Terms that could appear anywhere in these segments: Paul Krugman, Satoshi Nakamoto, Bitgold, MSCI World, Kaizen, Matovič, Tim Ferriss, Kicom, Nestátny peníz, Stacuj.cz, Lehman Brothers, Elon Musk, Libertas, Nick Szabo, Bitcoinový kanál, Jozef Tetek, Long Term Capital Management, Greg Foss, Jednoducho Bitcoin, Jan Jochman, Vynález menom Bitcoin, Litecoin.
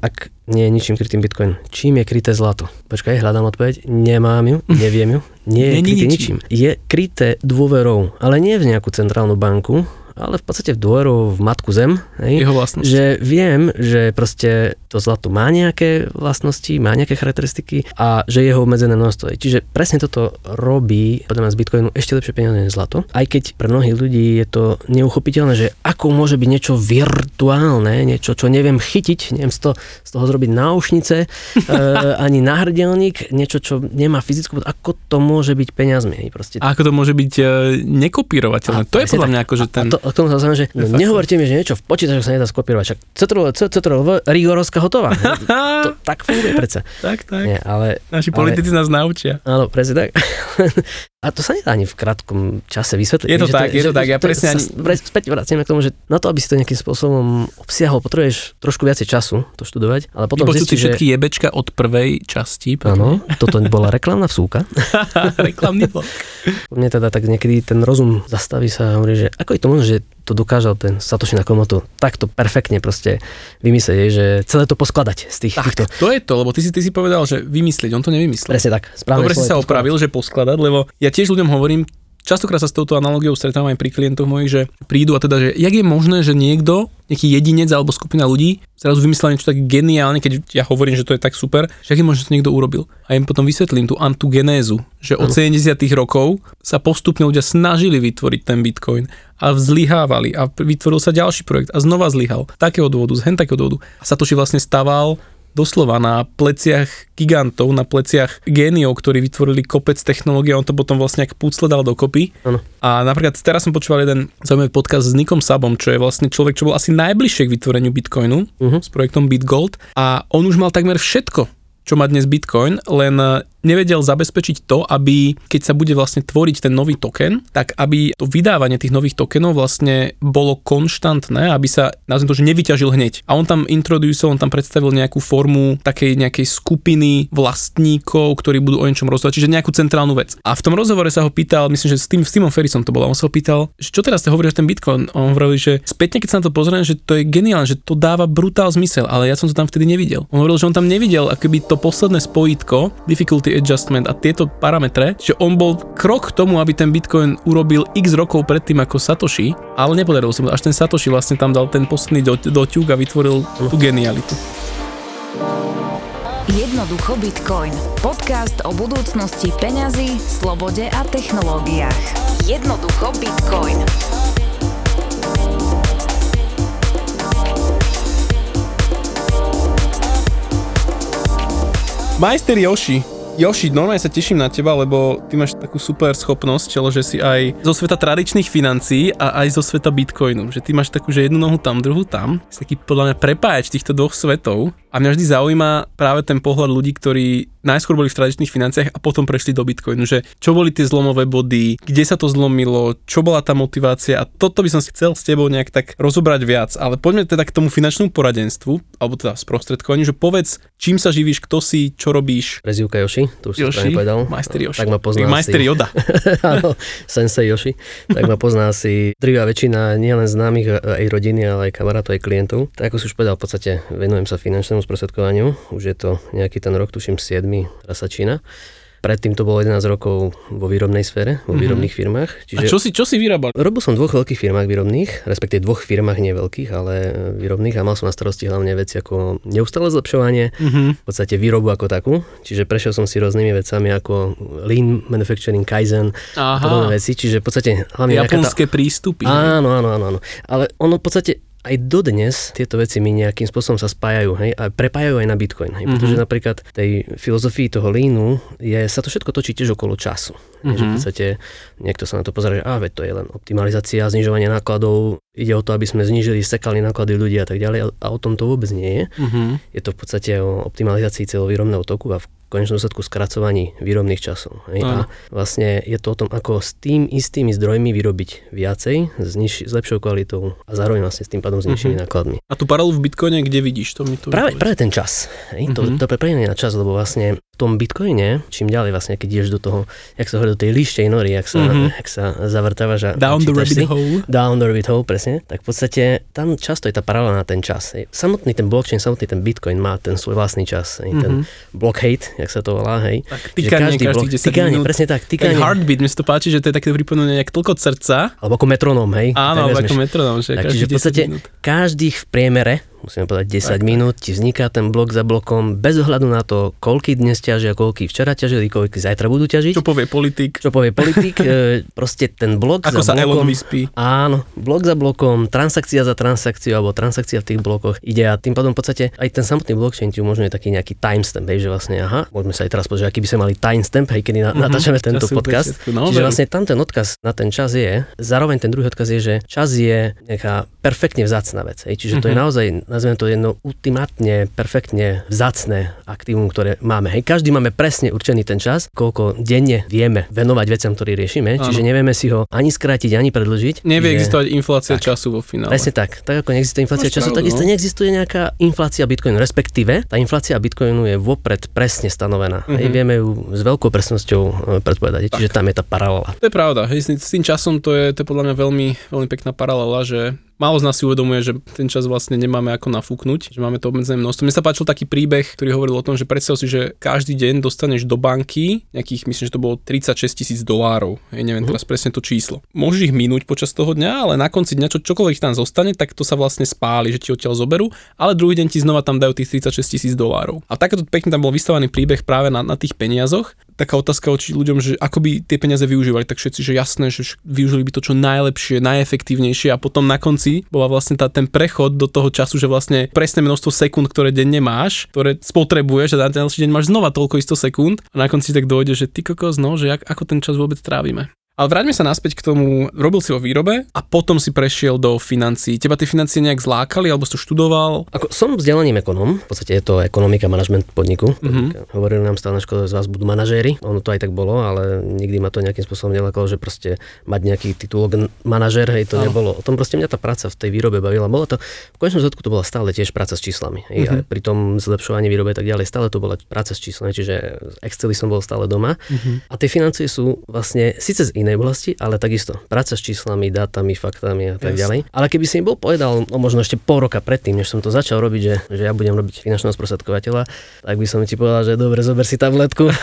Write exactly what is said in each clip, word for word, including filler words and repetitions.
Ak nie je ničím krytým Bitcoin, čím je kryté zlato? Počkaj, hľadám odpoveď, nemám ju, neviem ju, nie je nie kryté ničím. ničím. Je kryté dôverou, ale nie v nejakú centrálnu banku, ale v podstate v dôveru v matku zem. Hej? Jeho vlastnosti. Že viem, že proste to zlato má nejaké vlastnosti, má nejaké charakteristiky a že jeho obmedzené množstvo. Čiže presne toto robí podľa mňa z Bitcoinu ešte lepšie peniaze než zlato. Aj keď pre mnohých ľudí je to neuchopiteľné, že ako môže byť niečo virtuálne, niečo, čo neviem chytiť, neviem z toho, z toho zrobiť náušnice, e, ani náhrdelník, niečo, čo nemá fyzickú, ako to môže byť peniazmi. Proste. A ako to môže byť e, nekopírovateľné. To je podľa mňa ako, že ten... To, o tom sa znamená, že no, nehovorte mi, že niečo v počítačoch sa nedá skopírovať. Však cé trojka, rigorovská hotová. To tak funguje predsa. Tak, tak. Nie, ale, Naši politici ale, nás naučia. Áno, presne tak. A to sa nedá ani v krátkom čase vysvetliť. Je to nie, tak, to, je to že, tak. Ja to, presne ani... Späť vracíme k tomu, že na to, aby si to nejakým spôsobom obsiahol, potrebuješ trošku viacej času to študovať. Ale potom zistí, že... všetky jebečka od prvej časti. Áno, toto bola reklamná vsúka. Reklamný blok. Mne teda tak niekedy ten rozum zastaví sa a hovorí, že ako je to možné, že to dokážal ten Satoshi Nakamoto takto perfektne proste vymyslieť, že celé to poskladať z tých... Tak, týchto. To je to, lebo ty si, ty si povedal, že vymyslieť, on to nevymyslel. Presne tak. Dobre si sa opravil, že poskladať, lebo ja tiež ľuďom hovorím, častokrát sa s touto analogiou stretávam aj pri klientoch mojich, že prídu a teda, že jak je možné, že niekto, nejaký jedinec alebo skupina ľudí zrazu vymyslel niečo tak geniálne, keď ja hovorím, že to je tak super, že jak je možné, že to niekto urobil. A im potom vysvetlím tú antú genézu, že od sedemdesiatych rokov sa postupne ľudia snažili vytvoriť ten Bitcoin a zlyhávali a vytvoril sa ďalší projekt a znova zlyhal. Takého dôvodu, z hen takého dôvodu. A Satoshi vlastne staval doslova na pleciach gigantov, na pleciach géniov, ktorí vytvorili kopec technológie, on to potom vlastne ako púcle dal dokopy. Ano. A napríklad teraz som počúval jeden zaujímavý podcast s Nickom Szabom, čo je vlastne človek, čo bol asi najbližšie k vytvoreniu Bitcoinu uh-huh. s projektom Bitgold a on už mal takmer všetko, čo má dnes Bitcoin, len nevedel zabezpečiť to, aby keď sa bude vlastne tvoriť ten nový token, tak aby to vydávanie tých nových tokenov vlastne bolo konštantné, aby sa nazviem to, že nevyťažil hneď. A on tam introducil, on tam predstavil nejakú formu takej nejakej skupiny vlastníkov, ktorí budú o niečom rozhodovať, čiže nejakú centrálnu vec. A v tom rozhovore sa ho pýtal, myslím, že s tým s Timom Ferrisom to bolo, on sa ho pýtal, že čo teraz ste hovoríš ten Bitcoin? On hovoril, že spätne, keď sa na to pozriem, že to je geniálne, že to dáva brutál zmysel, ale ja som to tam vtedy nevidel. On hovoril, že on tam nevidel akoby to posledné spojítko, difficulty adjustment a tieto parametre, že on bol krok k tomu, aby ten Bitcoin urobil x rokov predtým ako Satoshi, ale nepodarilo sa mu. Až ten Satoshi vlastne tam dal ten posledný doťuk a vytvoril tú genialitu. Jednoducho Bitcoin. Podcast o budúcnosti peňazí, slobode a technológiách. Jednoducho Bitcoin. Majster Yoshi, Yoshi, normálne sa teším na teba, lebo ty máš takú super schopnosť, že si aj zo sveta tradičných financií a aj zo sveta Bitcoinu, že ty máš takú, že jednu nohu tam, druhú tam. Si taký podľa mňa prepájač týchto dvoch svetov a mňa vždy zaujíma práve ten pohľad ľudí, ktorí najskôr boli v tradičných financiách a potom prešli do Bitcoinu, že čo boli tie zlomové body, kde sa to zlomilo, čo bola tá motivácia a toto by som chcel s tebou nejak tak rozobrať viac, ale poďme teda k tomu finančnému poradenstvu, alebo teda sprostredkovaniu, že povedz, čím sa živíš, kto si, čo robíš. Prezývka Yoshi. To už Yoshi, majster Yoshi. Tak ma pozná majster Yoda. Áno, sensei Yoshi. Tak ma pozná si drvivá väčšina nielen známych, aj rodiny, ale aj kamarátov, aj klientov. Tak ako si už povedal, v podstate venujem sa finančnému sprostredkovaniu. Už je to nejaký ten rok, tuším siedmy, teraz sa Čína. Predtým to bolo jedenásť rokov vo výrobnej sfére, vo výrobných firmách. Čiže a čo si, čo si vyrábal? Robil som v dvoch veľkých firmách výrobných, respektíve dvoch firmách neveľkých, ale výrobných a mal som na starosti hlavne veci ako neustále zlepšovanie, mm-hmm. v podstate výrobu ako takú. Čiže prešiel som si rôznymi vecami ako lean manufacturing, kaizen a podobné veci. Čiže v podstate hlavne japonské tá... prístupy. Áno, áno, áno, áno. Ale ono v podstate aj dodnes tieto veci mi nejakým spôsobom sa spájajú, hej, a prepájajú aj na Bitcoin, hej, pretože mm-hmm. napríklad tej filozofii toho leanu je, sa to všetko točí tiež okolo času. Mm-hmm. Že v podstate niekto sa na to pozerá, že á, veď to je len optimalizácia, znižovanie nákladov, ide o to, aby sme znížili, sekali náklady ľudí a tak ďalej, a o tom to vôbec nie je. Mm-hmm. Je to v podstate o optimalizácii celovýrobného toku a v konečnom dôsledku skracovaní výrobných časov. Hej. A vlastne je to o tom, ako s tým istými zdrojmi vyrobiť viacej, s, niž, s lepšou kvalitou a zároveň vlastne s tým pádom s nižšími uh-huh. nákladmi. A tú paralelu v Bitcoine, kde vidíš? To mi to práve, práve ten čas. Hej. Uh-huh. To, to prepájanie na čas, lebo vlastne tom Bitcoine, čím ďalej vlastne, keď ideš do toho, jak sa hovorí, do tej líšťej nory, jak sa, mm-hmm. jak sa zavrtávaš a down the rabbit si, hole. Down the rabbit hole, presne. Tak v podstate tam často je tá paralela na ten čas. Samotný ten blockchain, samotný ten Bitcoin má ten svoj vlastný čas. Mm-hmm. Ten blockade, jak sa to volá, hej. Tak týkanie každý každý blok, týkanie, minút, presne tak. Týkanie. Ten heartbeat, mi sa to páči, že to je také pripomenutie jak toľko od srdca. Alebo ako metronóm, hej. Áno, alebo ako metronóm. Že tak, čiže v podstate každých v priemere musíme povedať desať tak, minút, ti vzniká ten blok za blokom, bez ohľadu na to, koľký dnes ťažia, koľký včera ťažili, koľký zajtra budú ťažiť. Čo povie politik. Čo povie politik, e, proste ten blok ako za blokom. Ako sa Elon vyspí. Áno, blok za blokom, transakcia za transakciu, alebo transakcia v tých blokoch ide a tým pádom v podstate aj ten samotný blockchain ti umožňuje taký nejaký timestamp, hej, že vlastne, aha, môžeme sa aj teraz povedať, aký by sme mali timestamp, hej, kedy na, mm-hmm, natáčame tento podcast. Bečiatku, no, čiže vlastne tam ten odkaz na ten čas je, zároveň ten druhý odkaz je, že čas je nejaká perfektne vzácna vec, hej, čiže to mm-hmm. je naozaj nazviem to jedno ultimátne, perfektne vzácne aktívum, ktoré máme. Hej, každý máme presne určený ten čas, koľko denne vieme venovať veciam, ktoré riešime, čiže nevieme si ho ani skrátiť, ani predĺžiť. Nevie že... existovať inflácia tak. Času vo finále. Presne tak. Tak ako neexistuje inflácia no, času, takisto no. neexistuje nejaká inflácia Bitcoinu, respektíve tá inflácia Bitcoinu je vopred presne stanovená. Mm-hmm. Hej, vieme ju s veľkou presnosťou predpovedať, tak. Čiže tam je tá paralela. To je pravda. Hej, s tým časom to je, to je podľa mňa veľmi, veľmi pekná paralela, že málo z nás si uvedomuje, že ten čas vlastne nemáme ako nafúknuť, že máme to obmedzené množstvo. Mne sa páčil taký príbeh, ktorý hovoril o tom, že predstav si, že každý deň dostaneš do banky nejakých, myslím, že to bolo tridsaťšesť tisíc dolárov. Ja neviem teraz presne to číslo. Môžeš ich minúť počas toho dňa, ale na konci dňa, čo, čokoľvek tam zostane, tak to sa vlastne spáli, že ti odtiaľ zoberú, ale druhý deň ti znova tam dajú tých tridsaťšesť tisíc dolárov. A takto pekne tam bol vystavaný príbeh práve na, na tých peniazoch. Taká otázka oči ľuďom, že ako by tie peniaze využívali, tak všetci, že jasné, že využili by to čo najlepšie, najefektívnejšie a potom na konci bola vlastne tá, ten prechod do toho času, že vlastne presné množstvo sekúnd, ktoré denne máš, ktoré spotrebuješ a na ďalší deň máš znova toľko isto sekúnd a na konci tak dojde, že ty kokos, no, že jak, ako ten čas vôbec trávime. Ale vráťme sa naspäť k tomu, robil si vo výrobe a potom si prešiel do financií. Teba tie financie nejak zlákali, alebo si to študoval? Ako, som vzdelaním ekonóm, v podstate je to ekonomika, manažment podniku. Mm-hmm. Hovorili nám stále na škole, z vás budú manažéri, ono to aj tak bolo, ale nikdy ma to nejakým spôsobom nelákalo, že proste mať nejaký titulok manažér, hej, to no. nebolo. O tom proste mňa tá práca v tej výrobe bavila. Bola to, v konečnom zhodku to bola stále tiež práca s číslami. Hej, mm-hmm. a pri tom zlepšovaní výrobe tak ďalej, stále to bola práca s číslami, čiže Excely som bol stále doma. Mm-hmm. A tie financie sú vlastne síce z iné oblasti, ale takisto práca s číslami, dátami, faktami a tak yes. ďalej. Ale keby si mi bol povedal, no možno ešte pol roka predtým, než som to začal robiť, že, že ja budem robiť finančného sprostredkovateľa, tak by som ti povedal, že dobre, zober si tabletku,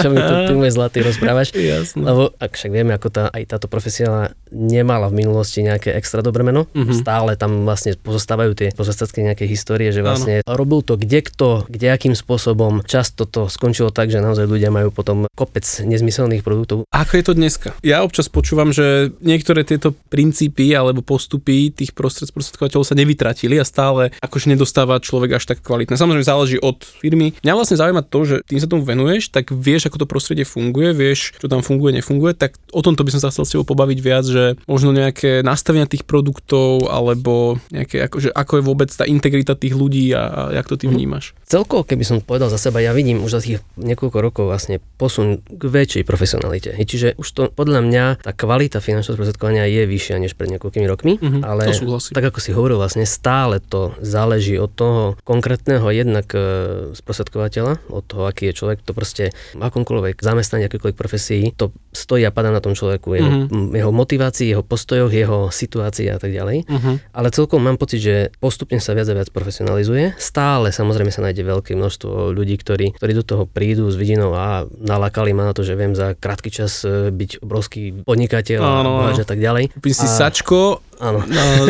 čo mi tu, tu môj zlatý rozprávaš. Jasne. Lebo ak však vieme, ako tá, aj táto profesia nemala v minulosti nejaké extra dobré meno, mm-hmm. stále tam vlastne pozostávajú tie pozostatky nejaké histórie, že vlastne ano. Robil to kde kto, kde akým spôsobom, často to skončilo tak, že naozaj ľudia majú potom kopec nezmyselných produktov. Ako je to dnes? Ja občas počúvam, že niektoré tieto princípy alebo postupy tých prostredkovateľov sa nevytratili a stále akože nedostáva človek až tak kvalitné. Samozrejme záleží od firmy. Mňa vlastne zaujíma to, že tým sa tomu venuješ, tak vieš, ako to prostredie funguje, vieš, čo tam funguje, nefunguje, tak o tomto by som sa chcel s tebou pobaviť viac, že možno nejaké nastavenia tých produktov alebo nejaké, akože, ako je vôbec tá integrita tých ľudí a, a jak to ty vnímaš. Celkovo, keby som povedal za seba, ja vidím už za tých niekoľko rokov vlastne posun k väčšej profesionalite. Čiže už to podľa mňa tá kvalita finančného sprostredkovania je vyššia než pred niekoľkými rokmi, mm-hmm, ale tak ako si hovoril, vlastne stále to záleží od toho konkrétneho jednak sprostredkovateľa, od toho, aký je človek, to proste akomkoľvek zamestnanie, akýkoľvek profesii, to stojí a padá na tom človeku, jeho, mm-hmm. jeho motivácii, jeho postojoch, jeho situácii a tak ďalej. Mm-hmm. Ale celkom mám pocit, že postupne sa viac a viac profesionalizuje. Stále samozrejme sa nájde veľké množstvo ľudí, ktorí, ktorí do toho prídu s vidinou a nalákali ma na to, že viem za krátky čas byť obrovský podnikateľ a tak ďalej. Kúpim si a... sačko áno.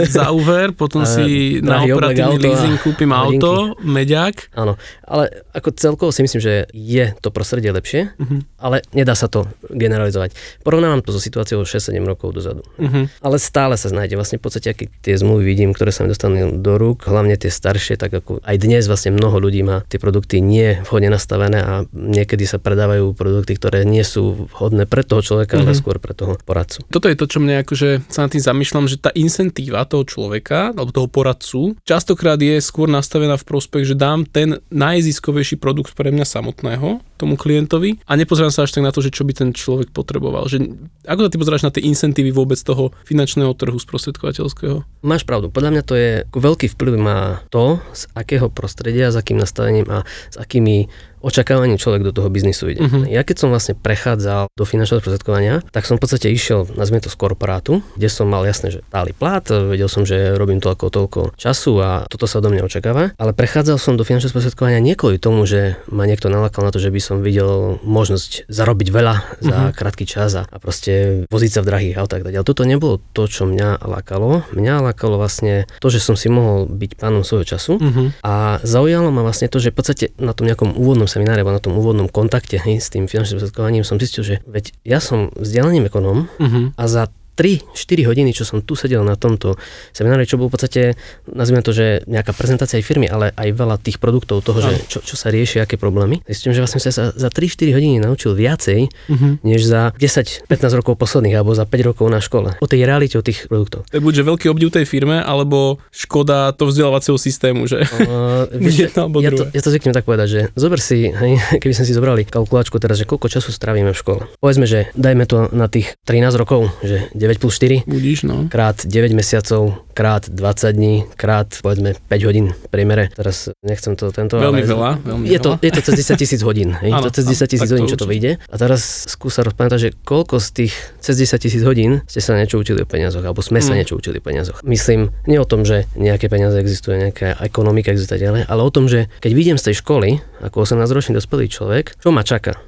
za úver, potom a... si na operatívny leasing kúpim a... auto, meďak. Áno, ale ako celkovo si myslím, že je to prostredie lepšie, uh-huh. ale nedá sa to generalizovať. Porovnávam to so situáciou šesť sedem rokov dozadu. Uh-huh. Ale stále sa nájde. Vlastne v podstate, keď tie zmluvy vidím, ktoré sa mi dostanú do rúk, hlavne tie staršie, tak ako aj dnes vlastne mnoho ľudí má tie produkty nie vhodne nastavené a niekedy sa predávajú produkty, ktoré nie sú vhodné pre toho človeka, ale mm-hmm. skôr pre toho poradcu. Toto je to, čo mne akože sa na tým zamýšľam, že tá incentíva toho človeka alebo toho poradcu častokrát je skôr nastavená v prospech, že dám ten najziskovejší produkt pre mňa samotného tomu klientovi a nepozerám sa až tak na to, že čo by ten človek potreboval. Že, ako sa ty pozeráš na tie incentívy vôbec toho finančného trhu sprostredkovateľského? Máš pravdu. Podľa mňa to je veľký vplyv má to, z akého prostredia, s akým nastavením a s akými očakávaním človek do toho biznisu ide. Uh-huh. Ja keď som vlastne prechádzal do finančného sprostredkovania, tak som v podstate išiel, nazvime to, z korporátu, kde som mal jasné, že dáli plat, vedel som, že robím toľko, toľko času a toto sa do mňa očakáva, ale prechádzal som do finančného sprostredkovania nie kvôli tomu, že ma niekto nalakal na to, že by som videl možnosť zarobiť veľa za uh-huh. krátky čas a proste voziť sa v drahých autách. Ale toto nebolo to, čo mňa lákalo. Mňa lákalo vlastne to, že som si mohol byť pánom svojho času uh-huh. a zaujalo ma vlastne to, že v podstate na tom nejakom úvodnom seminári alebo na tom úvodnom kontakte hej, s tým finančným sprostredkovaním som zistil, že veď ja som vzdelaním ekonóm uh-huh. a za tri štyri hodiny, čo som tu sedel na tomto seminári, čo bol v podstate, nazvime to, že nejaká prezentácia aj firmy, ale aj veľa tých produktov toho, že čo, čo sa rieši, aké problémy. Zistím, že vlastne som sa za tri štyri hodiny naučil viacej, uh-huh. než za desať pätnásť rokov posledných, alebo za päť rokov na škole. O tej realite, o tých produktov. To je buď, že veľký obdiv tej firme, alebo škoda to vzdelávacieho systému, že? Uh, vieš, ja, to, ja to zvyknem tak povedať, že zober si, hej, keby sme si zobrali kalkulačku teraz, že koľko času strávime v škole. Povedzme, že dajme to na tých trinásť rokov, že deväť plus štyri Budíš, no. krát deväť mesiacov, krát dvadsať dní, krát povedzme päť hodín v priemere. Teraz nechcem to tento... Veľmi ale veľa. Veľmi je, veľa. To, je to cez desať tisíc hodín. Je ano, to cez desať tisíc hodín, čo to vyjde. A teraz skúsa rozpamätať, že koľko z tých cez desať tisíc hodín ste sa niečo učili o peniazoch, alebo sme mm. sa niečo učili o peniazoch. Myslím, nie o tom, že nejaké peniaze existuje, nejaká ekonomika existuje, ale o tom, že keď vyjdem z tej školy, ako osemnásťročný dospelý človek, čo ma čaká?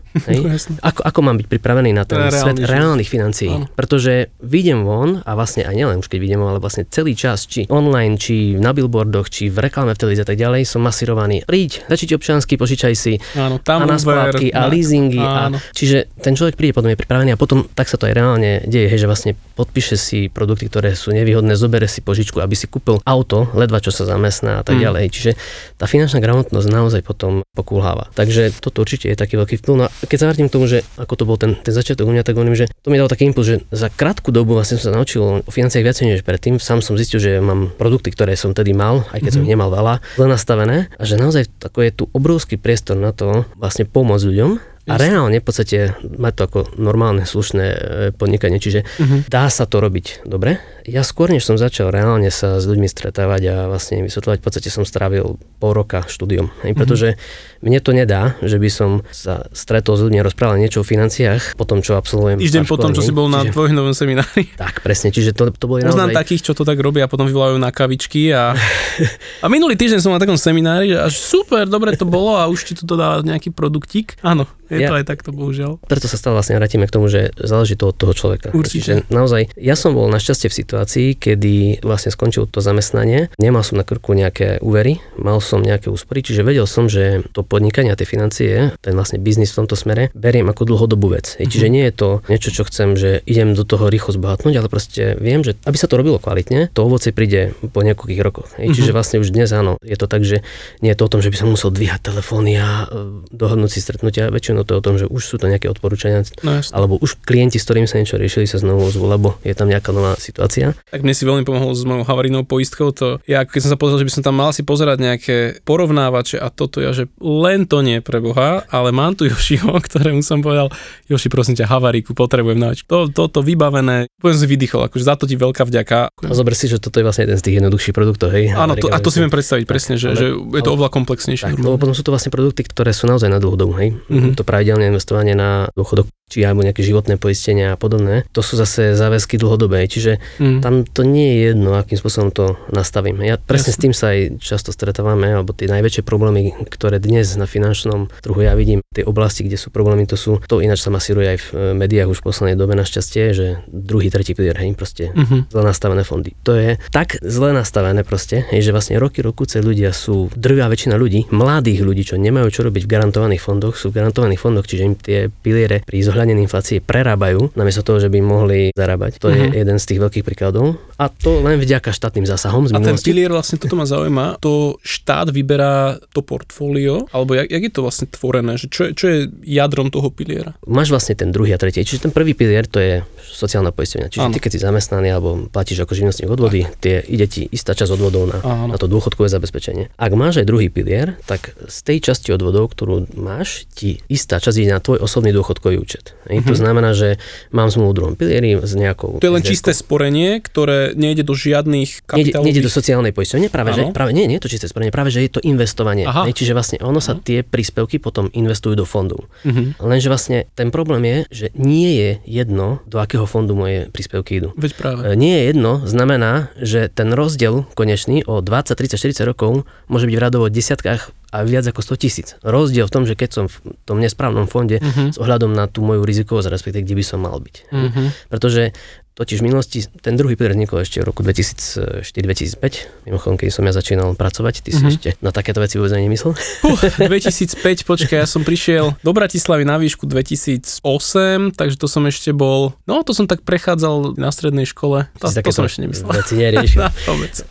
Ako, ako mám byť pripravený na ten Reálne, svet reálnych financií? Áno. Pretože vyjdem von a vlastne aj nielen už keď vyjdem von, ale vlastne celý čas, či online, či na billboardoch, či v reklame v televízii a tak ďalej, som masírovaný. Príď, začíť občiansky, požičaj si áno, tam a na splátky a leasingy. Áno. A, čiže ten človek príde potom je pripravený a potom tak sa to aj reálne deje, hej, že vlastne podpíše si produkty, ktoré sú nevýhodné, zobere si požičku, aby si kúpil auto, ledva čo sa zamestná a tak ďalej. Mm. Čiže tá finančná gramotnosť naozaj potom pokulháva. Takže toto určite je taký veľký vplyv. Keď sa vrátim k tomu, že ako to bol ten, ten začiatok u mňa, tak hovorím, že to mi dalo taký impuls, že za krátku dobu vlastne som sa naučil o financiách viac než predtým. Sám som zistil, že mám produkty, ktoré som tedy mal, aj keď mm-hmm. som ich nemal veľa, zle nastavené a že naozaj tako je tu obrovský priestor na to vlastne pomôcť ľuďom. A reálne v podstate mať to ako normálne, slušné podnikanie, čiže uh-huh. dá sa to robiť dobre. Ja skôr, než som začal reálne sa s ľuďmi stretávať a vlastne vysvetľovať, v podstate som strávil pol roka štúdiom. Uh-huh. Pretože mne to nedá, že by som sa stretol s ľuďmi a rozprával niečo o financiách, po tom, čo absolvujem. Týždeň po tom, čo si bol na čiže... tvojom novom seminári. Tak, presne, čiže to, to bolo naozaj... Poznám takých, čo to tak robia a potom vyvolajú na kavičky a... a minulý týždeň som na takom seminári, že až super, dobre to bolo a už ti to dá nejaký produktík. Áno. Je ja, to aj takto, bohužiaľ. Preto sa stále vlastne vrátime k tomu, že záleží to od toho človeka. Určite. Čiže naozaj, ja som bol našťastie v situácii, kedy vlastne skončil to zamestnanie, nemal som na krku nejaké úvery, mal som nejaké úspory, čiže vedel som, že to podnikanie a tie financie, ten vlastne biznis v tomto smere, beriem ako dlhodobú vec. Mhm. Čiže nie je to niečo, čo chcem, že idem do toho rýchlo zbohatnúť, ale proste viem, že aby sa to robilo kvalitne, to ovocie príde po niekoľkých rokoch. Mhm. Čiže vlastne už dnes áno, je to tak, že nie je to o tom, že by som musel dvíhať telefóny a dohodnúť si stretnutia, väčšinou no to je o tom, že už sú to nejaké odporúčania, no, alebo už klienti, s ktorými sa niečo riešili, sa znovu ozvú, lebo je tam nejaká nová situácia. Tak mne si veľmi pomohol s mojou havarijnou poistkou, to ja keď som sa pozrel, že by som tam mal si pozerať nejaké porovnávače a toto ja, že len to nie pre Boha, ale mám tu Jošiho, ktorému som povedal, Joši, prosím ťa, havaríku potrebujem náč. To, toto vybavené, poviem si vydýchol, akože za to ti veľká vďaka. A zober si, že toto je vlastne jeden z tých jednoduchších produktov, hej. Áno, to, a to si viem predstaviť tak, presne, že, ale, že je to oveľa komplexnejšie. Tak, lebo potom sú to vlastne produkty, ktoré sú naozaj na dlhodobú, hej. Mm-hmm. Pravidelné investovanie na dôchodok, či aj nejaké životné poistenia a podobné. To sú zase záväzky dlhodobé, čiže mm. tam to nie je jedno, akým spôsobom to nastavíme. Ja presne Jasne. S tým sa aj často stretávame, alebo tie najväčšie problémy, ktoré dnes na finančnom trhu ja vidím, tie oblasti, kde sú problémy, to sú, to ináč sa masíruje aj v médiách už v poslednej dobe našťastie, že druhý, tretí pilier, hej, proste mm-hmm. zle nastavené fondy. To je tak zle nastavené proste, hej, že vlastne roky, rokuce ľudia sú, drvivá väčšina ľudí, mladých ľudí, čo nemajú čo robiť v garantovaných fondoch, sú v garantovaných fondoch, čiže im tie piliere pri zohľadnenej inflácie prerábajú, namiesto toho, že by mohli zarábať. To uh-huh. je jeden z tých veľkých príkladov. A to len vďaka štátnym zásahom z minulosti. A ten pilier, vlastne toto ma zaujíma, to štát vyberá to portfólio, alebo jak, jak je to vlastne tvorené, že čo, čo je jadrom toho piliera? Máš vlastne ten druhý a tretí, čiže ten prvý pilier to je sociálna poistenia. Čiže ano. Ty, keď si zamestnaný alebo platíš ako živnostník odvody, tak. tie ide ti istá časť odvodov na, na to dôchodkové zabezpečenie. Ak máš aj druhý pilier, tak z tej časti odvodov, ktorú máš, ti istá časť ide na tvoj osobný dôchodkový účet. fond. Mm-hmm. To znamená, že mám zmluvu v druhom pilieri s nejakou... To je len zriedkou. Čisté sporenie, ktoré nejde do žiadnych kapitálových... Nejde do sociálnej poisťovne, práve že... Práve, nie, nie je to čisté sporenie, práve že je to investovanie. Aha. Čiže vlastne ono sa tie príspevky potom investujú do fondu. Mm-hmm. Lenže vlastne ten problém je, že nie je jedno, do akého fondu moje príspevky idú. Veď práve. Nie je jedno, znamená, že ten rozdiel konečný o dvadsať, tridsať, štyridsať rokov môže byť v radovo desiatkách a viac ako sto tisíc. Rozdiel v tom, že keď som v tom nesprávnom fonde uh-huh. s ohľadom na tú moju rizikovosť, respektíve kde by som mal byť. Uh-huh. Pretože totiž v minulosti, ten druhý pilier vznikol ešte v roku dvetisícštyri dvetisícpäť. Mimochodom, keď som ja začínal pracovať, ty si uh-huh. ešte na takéto veci vôbec nemyslel. Uh, dvetisícpäť, počkaj, ja som prišiel do Bratislavy na výšku dvetisícosem, takže to som ešte bol, no to som tak prechádzal na strednej škole. Tá, to som ešte nemyslel. Veci neriešil.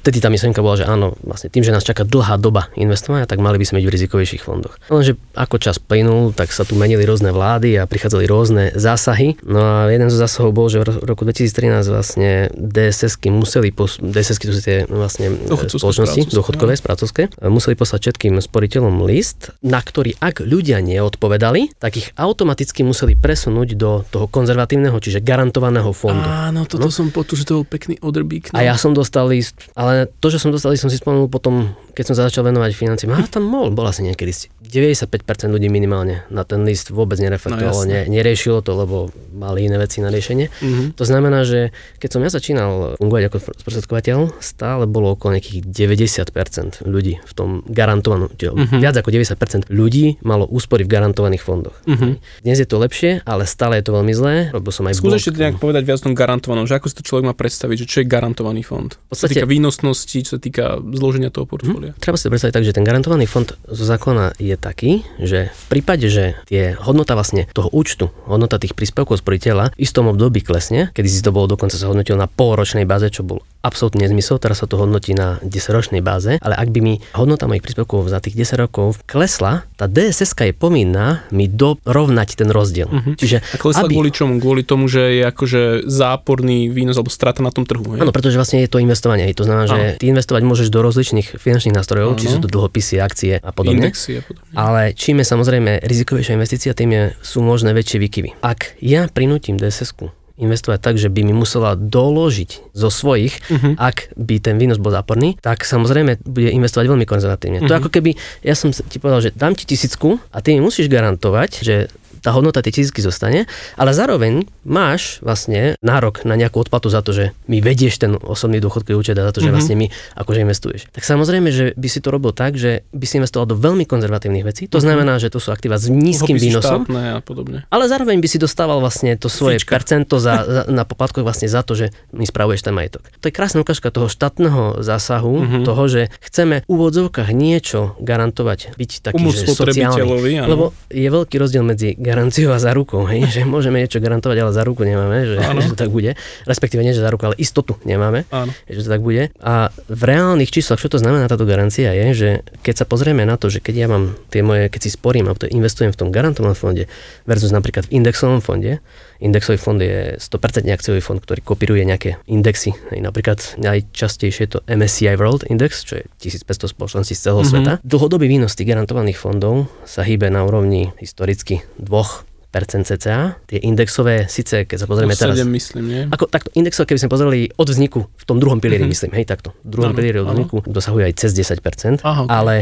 Vtedy tá myšlienka bola, že áno, vlastne tým, že nás čaká dlhá doba investovania, tak mali by sme byť v rizikovejších fondoch. Lenže ako čas plynul, tak sa tu menili rôzne vlády a prichádzali rôzne zásahy. No a jeden zo zásahov bol, že v roku dvetisíctrinásť vlastne dé es esky museli, pos- dé es esky to sú tie vlastne spoločnosti, dôchodkové, správcovské, museli poslať všetkým sporiteľom list, na ktorý ak ľudia neodpovedali, tak ich automaticky museli presunúť do toho konzervatívneho, čiže garantovaného fondu. Áno, toto no. som počul, že to bol pekný odrbík. No. A ja som dostal list, ale to, že som dostal list, som si spomenul potom, keď som začal venovať financiám, a tam bol, bol asi niekedy deväťdesiatpäť percent ľudí minimálne na ten list vôbec nereflektovalo, no, ne, neriešilo to, lebo mali iné veci na riešenie. Mm-hmm. To znamená, že keď som ja začínal fungovať ako sprostredkovateľ, stále bolo okolo nejakých deväťdesiat percent ľudí v tom garantovanom, mm-hmm. viac ako deväťdesiat percent ľudí malo úspory v garantovaných fondoch. Mm-hmm. Dnes je to lepšie, ale stále je to veľmi zlé, lebo som aj... Skúš ešte nejak povedať viac o tom garantovanom, že ako si to človek má predstaviť, že čo je garantovaný fond? V podstate, čo sa týka výnosnosti, čo sa týka zloženia toho portfólia. Mm-hmm. Treba si to predstaviť tak, že ten garantovaný fond zo zákona je taký, že v prípade, že je hodnota vlastne toho účtu, hodnota tých príspevkov sporiteľa v istom období klesne, kedy si to bolo dokonca sa hodnotilo na polročnej báze, čo bol absolútne nezmysel, teraz sa to hodnotí na desaťročnej báze, ale ak by mi hodnota mojich príspevkov za tých desať rokov klesla, tá dé es eska je povinná mi dorovnať ten rozdiel. Uh-huh. Čiže a klesla aby... kvôli čomu? Kvôli tomu, že je akože záporný výnos alebo strata na tom trhu. Áno, pretože vlastne je to investovanie. To znamená, že ty investovať môžeš do rozličných finančných nástrojov, ano. Či sú to dlhopisy, akcie a podobne. Indexy a podobne. Ale čím je samozrejme rizikovejšia investícia, tým je, sú možné väčšie výkyvy. Ak ja prinútim dé es esku investovať tak, že by mi musela doložiť zo svojich, uh-huh. ak by ten výnos bol záporný, tak samozrejme bude investovať veľmi konzervatívne. Uh-huh. To ako keby, ja som ti povedal, že dám ti tisícku a ty mi musíš garantovať, že tá hodnota tej tisícky zostane, ale zároveň máš vlastne nárok na nejakú odplatu za to, že mi vedieš ten osobný dôchodkový účet a za to, že mm-hmm. vlastne mi akože investuješ. Tak samozrejme, že by si to robil tak, že by si investoval do veľmi konzervatívnych vecí. To mm-hmm. znamená, že to sú aktíva s nízkym výnosom. A podobne. Ale zároveň by si dostával vlastne to svoje Fička. percento za, za, na poplatkoch vlastne za to, že mi spravuješ ten majetok. To je krásna ukážka toho štátneho zásahu, mm-hmm. toho, že chceme v úvodzovkách niečo garantovať, byť taký, že sociálny. Lebo je veľký rozdiel medzi garanciu a za rukou, hej, že môžeme niečo garantovať, ale za ruku nemáme, že, že to tak bude. Respektíve nie, že za ruku, ale istotu nemáme, áno. že to tak bude. A v reálnych číslach, čo to znamená táto garancia je, že keď sa pozrieme na to, že keď ja mám tie moje, keď si sporím a investujem v tom garantovanom fonde versus napríklad v indexovom fonde, indexový fond je sto percent akciový fond, ktorý kopíruje nejaké indexy. Hej, napríklad najčastejšie je to em es cé í World Index, čo je tisícpäťsto spoločností z celého mm-hmm. sveta. Dlhodobý výnos tých garantovaných fondov sa hýbe na úrovni historicky dvoch percent cca. Tie indexové, síce keď sa pozrieme teraz... sedem myslím, nie? Ako takto, indexové, keby sme pozreli od vzniku, v tom druhom pilieri mm-hmm. myslím, hej, takto. V druhom ano, pilieri od ano. vzniku dosahuje aj cez desať percent, aha, okay. ale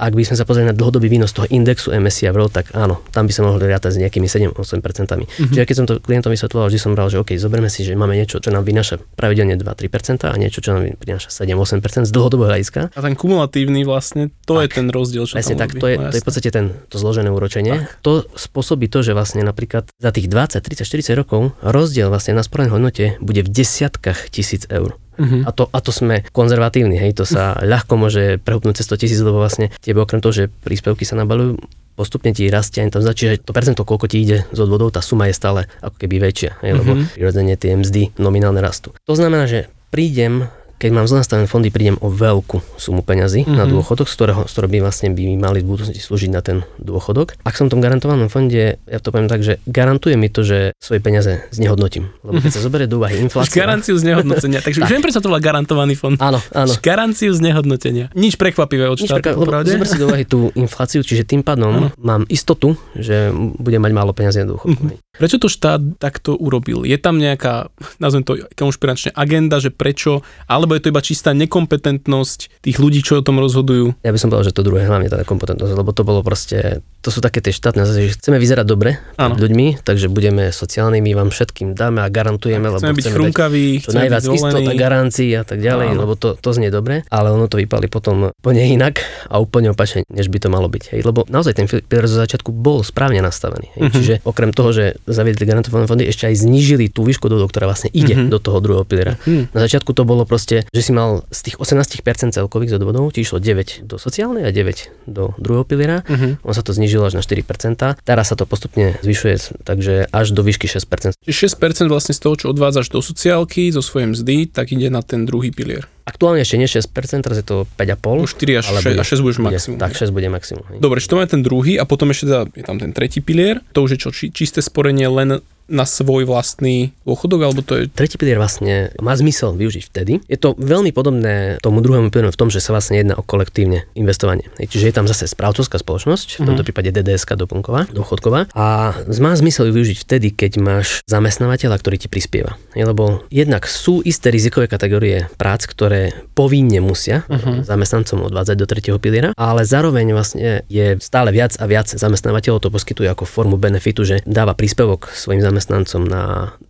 ak by sme sa pozreli na dlhodobý výnos toho indexu em es cé í World, tak áno, tam by sa mohli rátať s nejakými sedem až osem percent. Mm-hmm. Čiže keď som to klientom vysvetloval, vždy som bral, že OK, zoberme si, že máme niečo, čo nám vynáša pravidelne dva až tri percentá a niečo, čo nám vynáša sedem až osem percent z dlhodobého hľadiska. A ten kumulatívny vlastne, to tak, je ten rozdiel, čo vlastne, tam tak, to je, to je v podstate ten, to zložené úročenie. Tak. To spôsobí to, že vlastne napríklad za tých dvadsať, tridsať, štyridsať rokov rozdiel vlastne na sporenej hodnote bude v desiatkách tisíc eur. Uh-huh. A, to, a to sme konzervatívni, hej, to sa uh-huh. ľahko môže prehúpnúť cez sto tisíc, lebo vlastne tebe okrem toho, že príspevky sa nabaľujú, postupne ti rastie, ani tam začí, že to percento, koľko ti ide z odvodov, tá suma je stále ako keby väčšia, hej, lebo uh-huh. prirodzene tie mzdy nominálne rastú. To znamená, že prídem... keď mám zle nastavené fondy, prídem o veľkú sumu peňazí mm-hmm. na dôchodok, z ktorého, z ktorého by vlastne by mali v budúcnosti slúžiť na ten dôchodok. Ak som v tom garantovanom fonde, ja to poviem tak, že garantuje mi to, že svoje peniaze znehodnotím. Lebo keď sa zoberie do úvahy inflácia... Garanciu znehodnotenia. Takže tak. Viem, prečo to bola garantovaný fond. Áno, áno. Garanciu znehodnotenia. Nič prekvapivé od štátu. Nič prekvapivé, zober si do úvahy tú infláciu, čiže tým pádom áno. mám istotu, že budem mať málo peňazí na dôchodok. Mm-hmm. Prečo to štát takto urobil? Je tam nejaká, nazvem to konšpiračná agenda, že prečo? Alebo je to iba čistá nekompetentnosť tých ľudí, čo o tom rozhodujú? Ja by som povedal, že to druhé hlavne tá nekompetentnosť, lebo to bolo proste, to sú také tie štátne zásady, že chceme vyzerať dobre pred ľuďmi, takže budeme sociálnymi, vám všetkým dáme a garantujeme, lebo chceme byť chrumkaví, chceme byť zvolení, garancií a tak ďalej, áno. Lebo to, to znie dobre, ale ono to vypali potom úplne inak a úplne opačne, než by to malo byť. Hej. Lebo naozaj ten pilier zo začiatku bol správne nastavený. Hej. Mm-hmm. Čiže okrem toho, že zaviedli garantované fondy, ešte aj znížili tú výšku, do ktorá vlastne ide mm-hmm. do toho druhého piliera. Mm-hmm. Na začiatku to bolo proste, že si mal z tých osemnásť percent celkových odvodov, ti išlo deväť do sociálnej a deväť do druhého piliera. Mm-hmm. On sa to znížilo až na štyri percentá. Teraz sa to postupne zvyšuje, takže až do výšky šesť percent. šesť percent vlastne z toho, čo odvádzaš do sociálky, zo svojej mzdy, tak ide na ten druhý pilier. Aktuálne ešte nie šesť percent, teraz je to päť celá päť. Už štyri až šesť, bude, šesť budeš maximum. Tak šesť bude maximum. Dobre, čo to má ten druhý a potom ešte teda je tam ten tretí pilier. To už je čo, či, čisté sporenie len na svoj vlastný dôchodok, alebo to je... Tretí pilier vlastne má zmysel využiť vtedy. Je to veľmi podobné tomu druhému pilieru v tom, že sa vlastne jedná o kolektívne investovanie. Čiže je tam zase správcovská spoločnosť, v tomto prípade dé dé eska doplnková, dôchodková, a má zmysel využiť vtedy, keď máš zamestnávateľa, ktorý ti prispieva. Lebo jednak sú isté rizikové kategórie prác, ktoré povinne musia uh-huh. zamestnancom odvádzať do tretieho piliera, ale zároveň vlastne je stále viac a viac zamestnávateľov to poskytuje ako formu benefitu, že dáva príspevok svojim zamestnancom zamestnancom na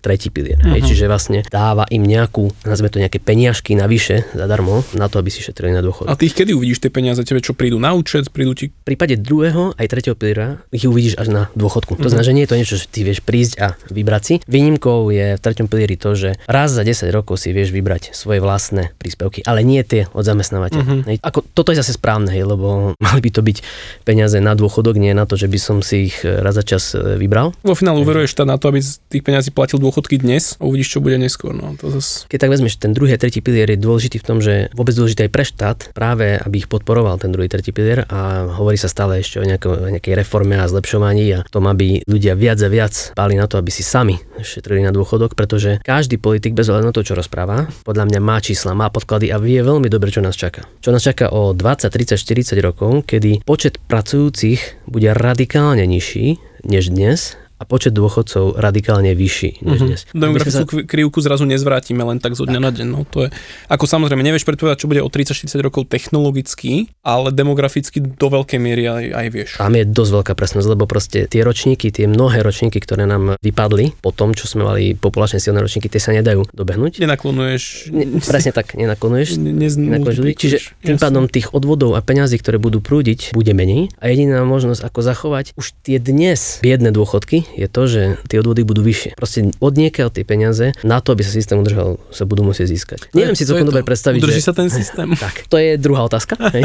tretí pilier. Uh-huh. Čiže vlastne dáva im nejakú, nazveme to nejaké peniažky navyše zadarmo, na to, aby si šetrili na dôchod. A ty ich kedy uvidíš tie peniaze tebe, čo prídu na účet, prídu ti? V prípade druhého aj tretieho piliera ich uvidíš až na dôchodku. Uh-huh. To znamená, že nie je to niečo, že ty vieš prísť a vybrať si. Výnimkou je v treťom pilieri to, že raz za desať rokov si vieš vybrať svoje vlastné príspevky, ale nie tie od zamestnávateľa. Uh-huh. Ako toto je zase správne, hej, lebo mali by to byť peniaze na dôchodok, nie na to, že by som si ich raz za čas vybral. Vo finále uveruješ na to, aby z tých peňazí platil dôchodky dnes a uvidíš, čo bude neskôr. No, to zas... Keď tak vezmeš, ten druhý a tretí pilier je dôležitý v tom, že vôbec dôležitý aj pre štát, práve aby ich podporoval ten druhý tretí pilier a hovorí sa stále ešte o nejakej, nejakej reforme a zlepšovaní a tom, aby ľudia viac a viac páli na to, aby si sami šetrili na dôchodok, pretože každý politik bez ohľadu na to, čo rozpráva, podľa mňa má čísla, má podklady a vie veľmi dobre, čo nás čaká. Čo nás čaká o dvadsať, tridsať, štyridsať rokov, kedy počet pracujúcich bude radikálne nižší než dnes. A počet dôchodcov radikálne vyšší než dnes. Mm-hmm. Demografickú sa... krivku zrazu nezvrátime len tak zo dňa tak. Na deň. No, to je, ako samozrejme, nevieš predpovedať, čo bude o tridsať štyridsať rokov technologicky, ale demograficky do veľkej miery aj, aj vieš. Tam je dosť veľká presnosť, lebo proste tie ročníky, tie mnohé ročníky, ktoré nám vypadli po tom, čo sme mali populačne silné ročníky, tie sa nedajú dobehnúť. Nenaklonuješ. Ne, presne tak, nenaklonuješ. Ne, nenaklonuješ. Čiže tým pádom tých odvodov a peňazí, ktoré budú prúdiť, bude menej. A jediná možnosť, ako zachovať už tie dnes biedne dôchodky, je to, že tie odvody budú vyššie. Proste odniekiaľ tie peniaze na to, aby sa systém udržal, sa budú musieť získať. Neviem si celkom dobre predstaviť, udrží že... sa ten systém. Tak, to je druhá otázka, hej,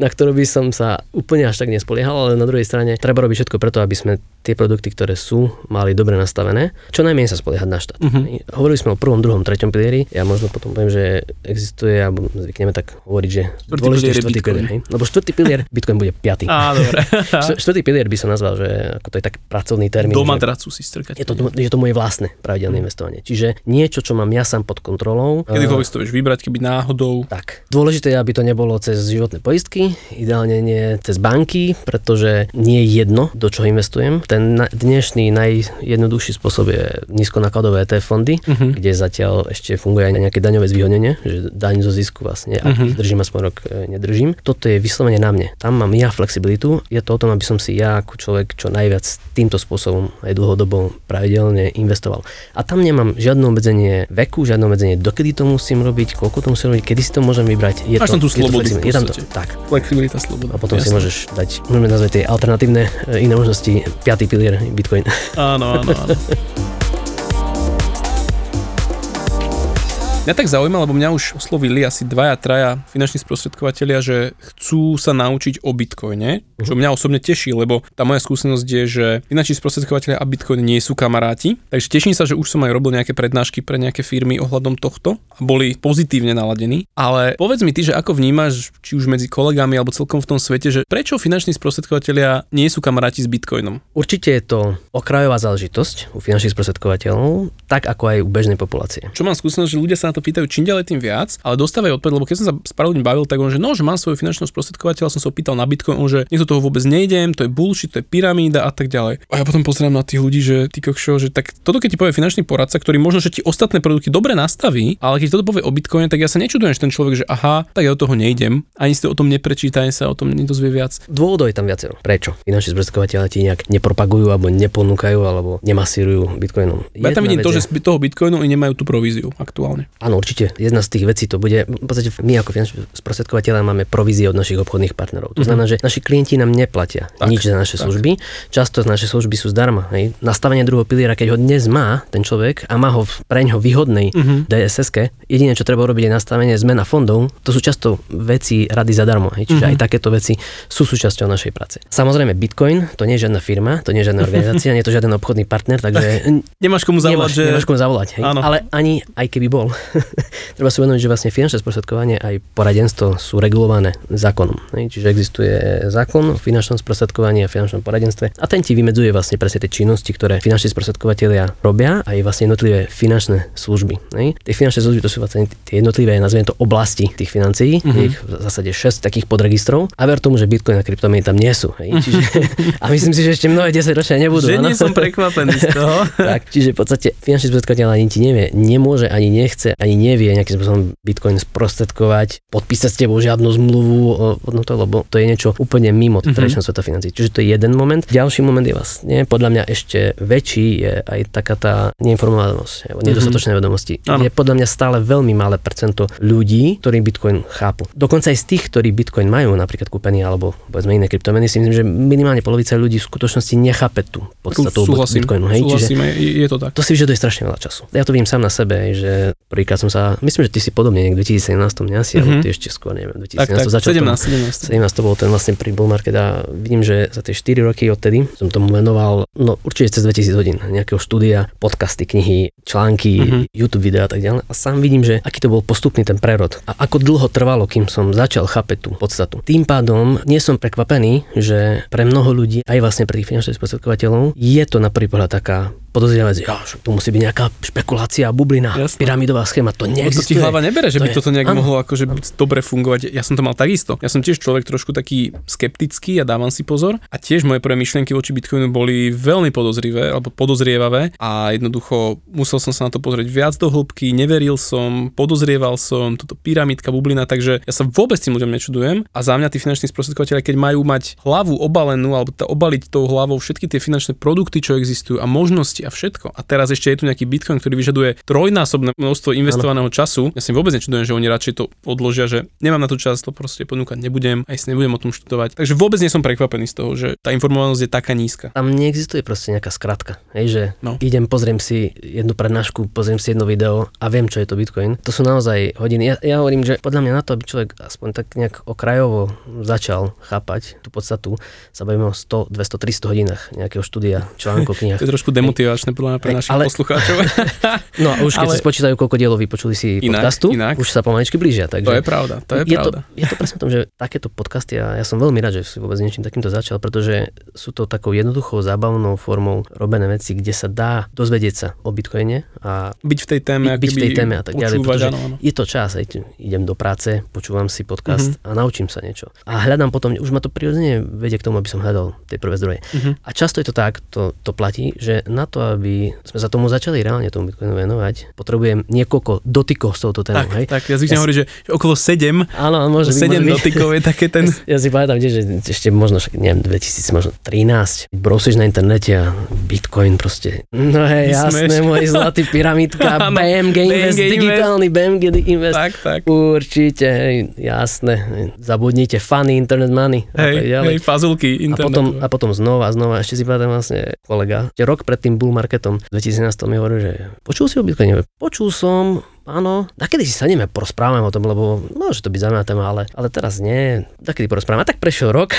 na ktorú by som sa úplne až tak nespoliehal, ale na druhej strane treba robiť všetko preto, aby sme tie produkty, ktoré sú, mali dobre nastavené. Čo najmenej sa spoliehať na štát. Uh-huh. Hovorili sme o prvom, druhom, treťom pilieri. Ja možno potom poviem, že existuje, alebo zvykneme tak hovoriť, že dôležitý štvrtý pilier, hej. Lebo štvrtý pilier Bitcoin bude piaty. Á, dobre. Štvrtý pilier by som nazval, že ako to je tak pracovný termín. Do matracu si strkať. Je to, je to moje vlastné pravidelné mm. investovanie. Čiže niečo, čo mám ja sám pod kontrolou. Kedy ho vystojíš vybrať, keby náhodou. Tak. Dôležité je, aby to nebolo cez životné poistky, ideálne nie cez banky, pretože nie je jedno, do čoho investujem. Ten na, dnešný najjednoduchší spôsob je nízkonákladové é té ef fondy, mm-hmm. kde zatiaľ ešte funguje aj nejaké daňové zvýhodnenie, že daň zo zisku vlastne, ak mm-hmm. držím aspoň rok, nedržím. Toto je vyslovene na mne. Tam mám ja flexibilitu. Je to o tom, aby som si ja ako človek čo najviac týmto spôsobom spôsobom aj dlhodobo pravidelne investoval. A tam nemám žiadne obmedzenie veku, žiadne obmedzenie, dokedy to musím robiť, koľko to musím robiť, kedy si to môžem vybrať. Je Až to, tam tú slobodu. Je, je tam to, tak. Flexibilita, sloboda. A potom Jasne. Si môžeš dať, môžeme nazvať tie alternatívne iné možnosti, piaty pilier Bitcoin. Áno, áno, áno. Mňa tak zaujíma, lebo mňa už oslovili asi dvaja, traja finanční sprostredkovatelia, že chcú sa naučiť o Bitcoine, čo mňa osobne teší, lebo tá moja skúsenosť je, že finanční sprostredkovatelia a Bitcoin nie sú kamaráti, takže teším sa, že už som aj robil nejaké prednášky pre nejaké firmy ohľadom tohto a boli pozitívne naladení. Ale povedz mi ty, že ako vnímaš, či už medzi kolegami alebo celkom v tom svete, že prečo finanční sprostredkovatelia nie sú kamaráti s Bitcoinom? Určite je to okrajová záležitosť u finančných sprostredkovateľov, tak ako aj u bežnej populácie. Čo mám skúsenosť, že ľudia sa na to to pýtajú čím ďalej tým viac, ale dostávajú odpoveď, lebo keď som sa s pár ľuďmi bavil, tak on že no, že mám svojho finančného sprostredkovateľa, som sa opýtal na Bitcoin, on že niekto toho vôbec nejdem, to je bullshit, to je pyramída a tak ďalej. A ja potom pozerám na tých ľudí, že ty kokšo, že tak toto keď ti povie finančný poradca, ktorý možno že ti ostatné produkty dobre nastaví, ale keď toto povie o Bitcoine, tak ja sa nečudujem, že ten človek že aha, tak ja do toho nejdem, ani si to o tom neprečíta, ani sa o tom nedozvie viac. Dôvodov je tam viacero. Prečo? Finanční sprostredkovateľia ti nejak nepropagujú alebo neponúkajú alebo nemasírujú Bitcoinom. Ja tam vidím to, že z toho Bitcoinu oni nemajú tú províziu aktuálne. Áno, určite. Jedna z tých vecí to bude, v podstate my ako finanční sprostredkovateľia máme provízie od našich obchodných partnerov. To znamená, že naši klienti nám neplatia tak, nič za naše tak. služby. Často naše služby sú zdarma, hej. Nastavenie druhého piliera, keď ho dnes má ten človek a má ho preň ho výhodnej uh-huh. dé es eske, jediné čo treba robiť je nastavenie zmena fondov. To sú často veci rady zadarmo, hej. Čiže uh-huh. aj takéto veci sú súčasťou našej práce. Samozrejme Bitcoin, to nie je žiadna firma, to nie je žiadna organizácia, nie je to žiaden obchodný partner, takže nemáš komu zavolať, nemáš, že... nemáš komu zavolať, hej. Ale ani aj keby bol. Treba si uvedomiť, že vlastne finančné sprostredkovanie aj poradenstvo sú regulované zákonom, hej. Čiže existuje zákon o finančnom sprostredkovaní a finančnom poradenstve a ten ti vymedzuje vlastne presne tie činnosti, ktoré finanční sprostredkovatelia robia a aj vlastne jednotlivé finančné služby, hej. Tie finančné služby to sú vlastne tie jednotlivé, nazviem to oblasti tých financií, mm-hmm. ich v zásade šesť takých podregistrov. A ver tomu, že Bitcoin a kryptomeny tam nie sú, hej. Čiže a myslím si, že ešte mnohé desaťročia nebudú. Že nie som prekvapený z toho. Tak, čiže v podstate finančný sprostredkovateľ ani ti nevie, nemôže, ani nechce, ani nevie nejakým spôsobom Bitcoin sprostredkovať, podpísať s tebou žiadnu zmluvu, no to, lebo to je niečo úplne mimo mm-hmm. tradičného sveta financií. Čiže to je jeden moment. Ďalší moment je vlastne podľa mňa ešte väčší je aj taká tá neinformovanosť, alebo nedostatočné mm-hmm. vedomosti. Ano. Je podľa mňa stále veľmi malé percento ľudí, ktorí Bitcoin chápu. Dokonca aj z tých, ktorí Bitcoin majú, napríklad kúpený alebo povedzme iné kryptomeny, si myslím, že minimálne polovica ľudí v skutočnosti nechápe tú podstatu Bitcoinu, hej, čiže je to tak. To si vyžaduje strašne veľa času. Ja to vidím sám na sebe, že prvýkrát som sa, myslím, že ty si podobne niekde v dvetisícsedemnásť asi, mm-hmm. alebo ty ešte skôr, neviem, dvetisícsedemnásť začal. sedemnásť, sedemnásť. sedemnásť to bol ten vlastne pri bull market a vidím, že za tie štyri roky odtedy som tomu venoval, no určite cez dvetisíc hodín nejakého štúdia, podcasty, knihy, články, mm-hmm. YouTube videá a tak ďalej. A sám vidím, že aký to bol postupný ten prerod a ako dlho trvalo, kým som začal chápať tú podstatu. Tým pádom nie som prekvapený, že pre mnoho ľudí, aj vlastne pre tých finančných sprostredkovateľov, je to na prvý pohľad taká podozrieva, že to musí byť nejaká špekulácia, bublina, jasne. Pyramidová schéma, to neexistuje. To ti hlava nebere, že to by je... toto nejak ano. Mohlo akože dobre fungovať. Ja som to mal takisto. Ja som tiež človek trošku taký skeptický a ja dávam si pozor. A tiež moje prvé myšlienky voči Bitcoinu boli veľmi podozrivé alebo podozrievavé a jednoducho musel som sa na to pozrieť viac do hĺbky, neveril som, podozrieval som, toto pyramidka, bublina, takže ja sa vôbec tým ľuďom nečudujem. A za mňa tí finanční sprostredkovateľia, keď majú mať hlavu obalenú alebo tá obaliť tou hlavou všetky tie finančné produkty, čo existujú a možnosti a všetko. A teraz ešte je tu nejaký Bitcoin, ktorý vyžaduje trojnásobné množstvo investovaného ano. Času. Ja si vôbec nečudujem, že oni radšej to odložia, že nemám na to čas, to proste ponúkať nebudem, aj si nebudem o tom študovať. Takže vôbec nie som prekvapený z toho, že tá informovanosť je taká nízka. Tam neexistuje proste nejaká skratka, hej, že no. idem, pozriem si jednu prednášku, pozriem si jedno video a viem, čo je to Bitcoin. To sú naozaj hodiny. Ja, ja hovorím, že podľa mňa na to, aby človek aspoň tak nejak okrajovo začal chápať tú podstatu, sa bavíme o sto, dvesto, tristo hodinách nejakého štúdia, článku, kniah. To je trošku demotivačné. Vážne podľa mňa pre našich ale... poslucháčov. No a už keď ale... si spočítajú, koľko dielov vypočuli si inak, podcastu, inak. Už sa pomaličky blížia. Takže to je pravda, to je, je pravda. To, je to presne o tom, že takéto podcasty, a ja som veľmi rád, že si vôbec niečím takýmto začal, pretože sú to takou jednoduchou, zábavnou formou robené veci, kde sa dá dozvedieť sa o Bitcoine a byť v tej téme, by, byť v tej téme a tak ďalej, pretože áno, áno. je to čas, aj idem do práce, počúvam si podcast uh-huh. a naučím sa niečo. A hľadám potom, už ma to prirodzene vedie k tomu, aby som hľadal tie prvé zdroje. Uh-huh. A často je to tak, to, to platí, že na to, aby sme sa tomu začali reálne tomu Bitcoinu venovať, potrebujem niekoľko dotykov s touto témou, hej. Tak, ja zvyknem ja hovoriť, že okolo sedem, áno, môže sedem byť, dotykov byť. Je také ten... Ja, ja si pamätám, že ešte možno, neviem, dvetisíc, možno trinásť, browsíš na internete a Bitcoin proste, no hej, jasné, môj zlatý pyramidka, bé em gé Invest, digitálny bé em gé Invest, tak, tak. Určite, hej, jasné, hej. Zabudnite funny internet money, hej, hej, fazulky internetu. A, a potom znova, znova, ešte si pamätám vlastne kolega, ešte rok pred tým bull marketom dvetisícjedenásť mi hovoril, že počul si o Bitcoine? Počul som... Áno, takedy si sa neme porozprávame o tom, lebo môže to byť zaujímavá téma, ale, ale teraz nie. Takedy porozprávame. A tak prešiel rok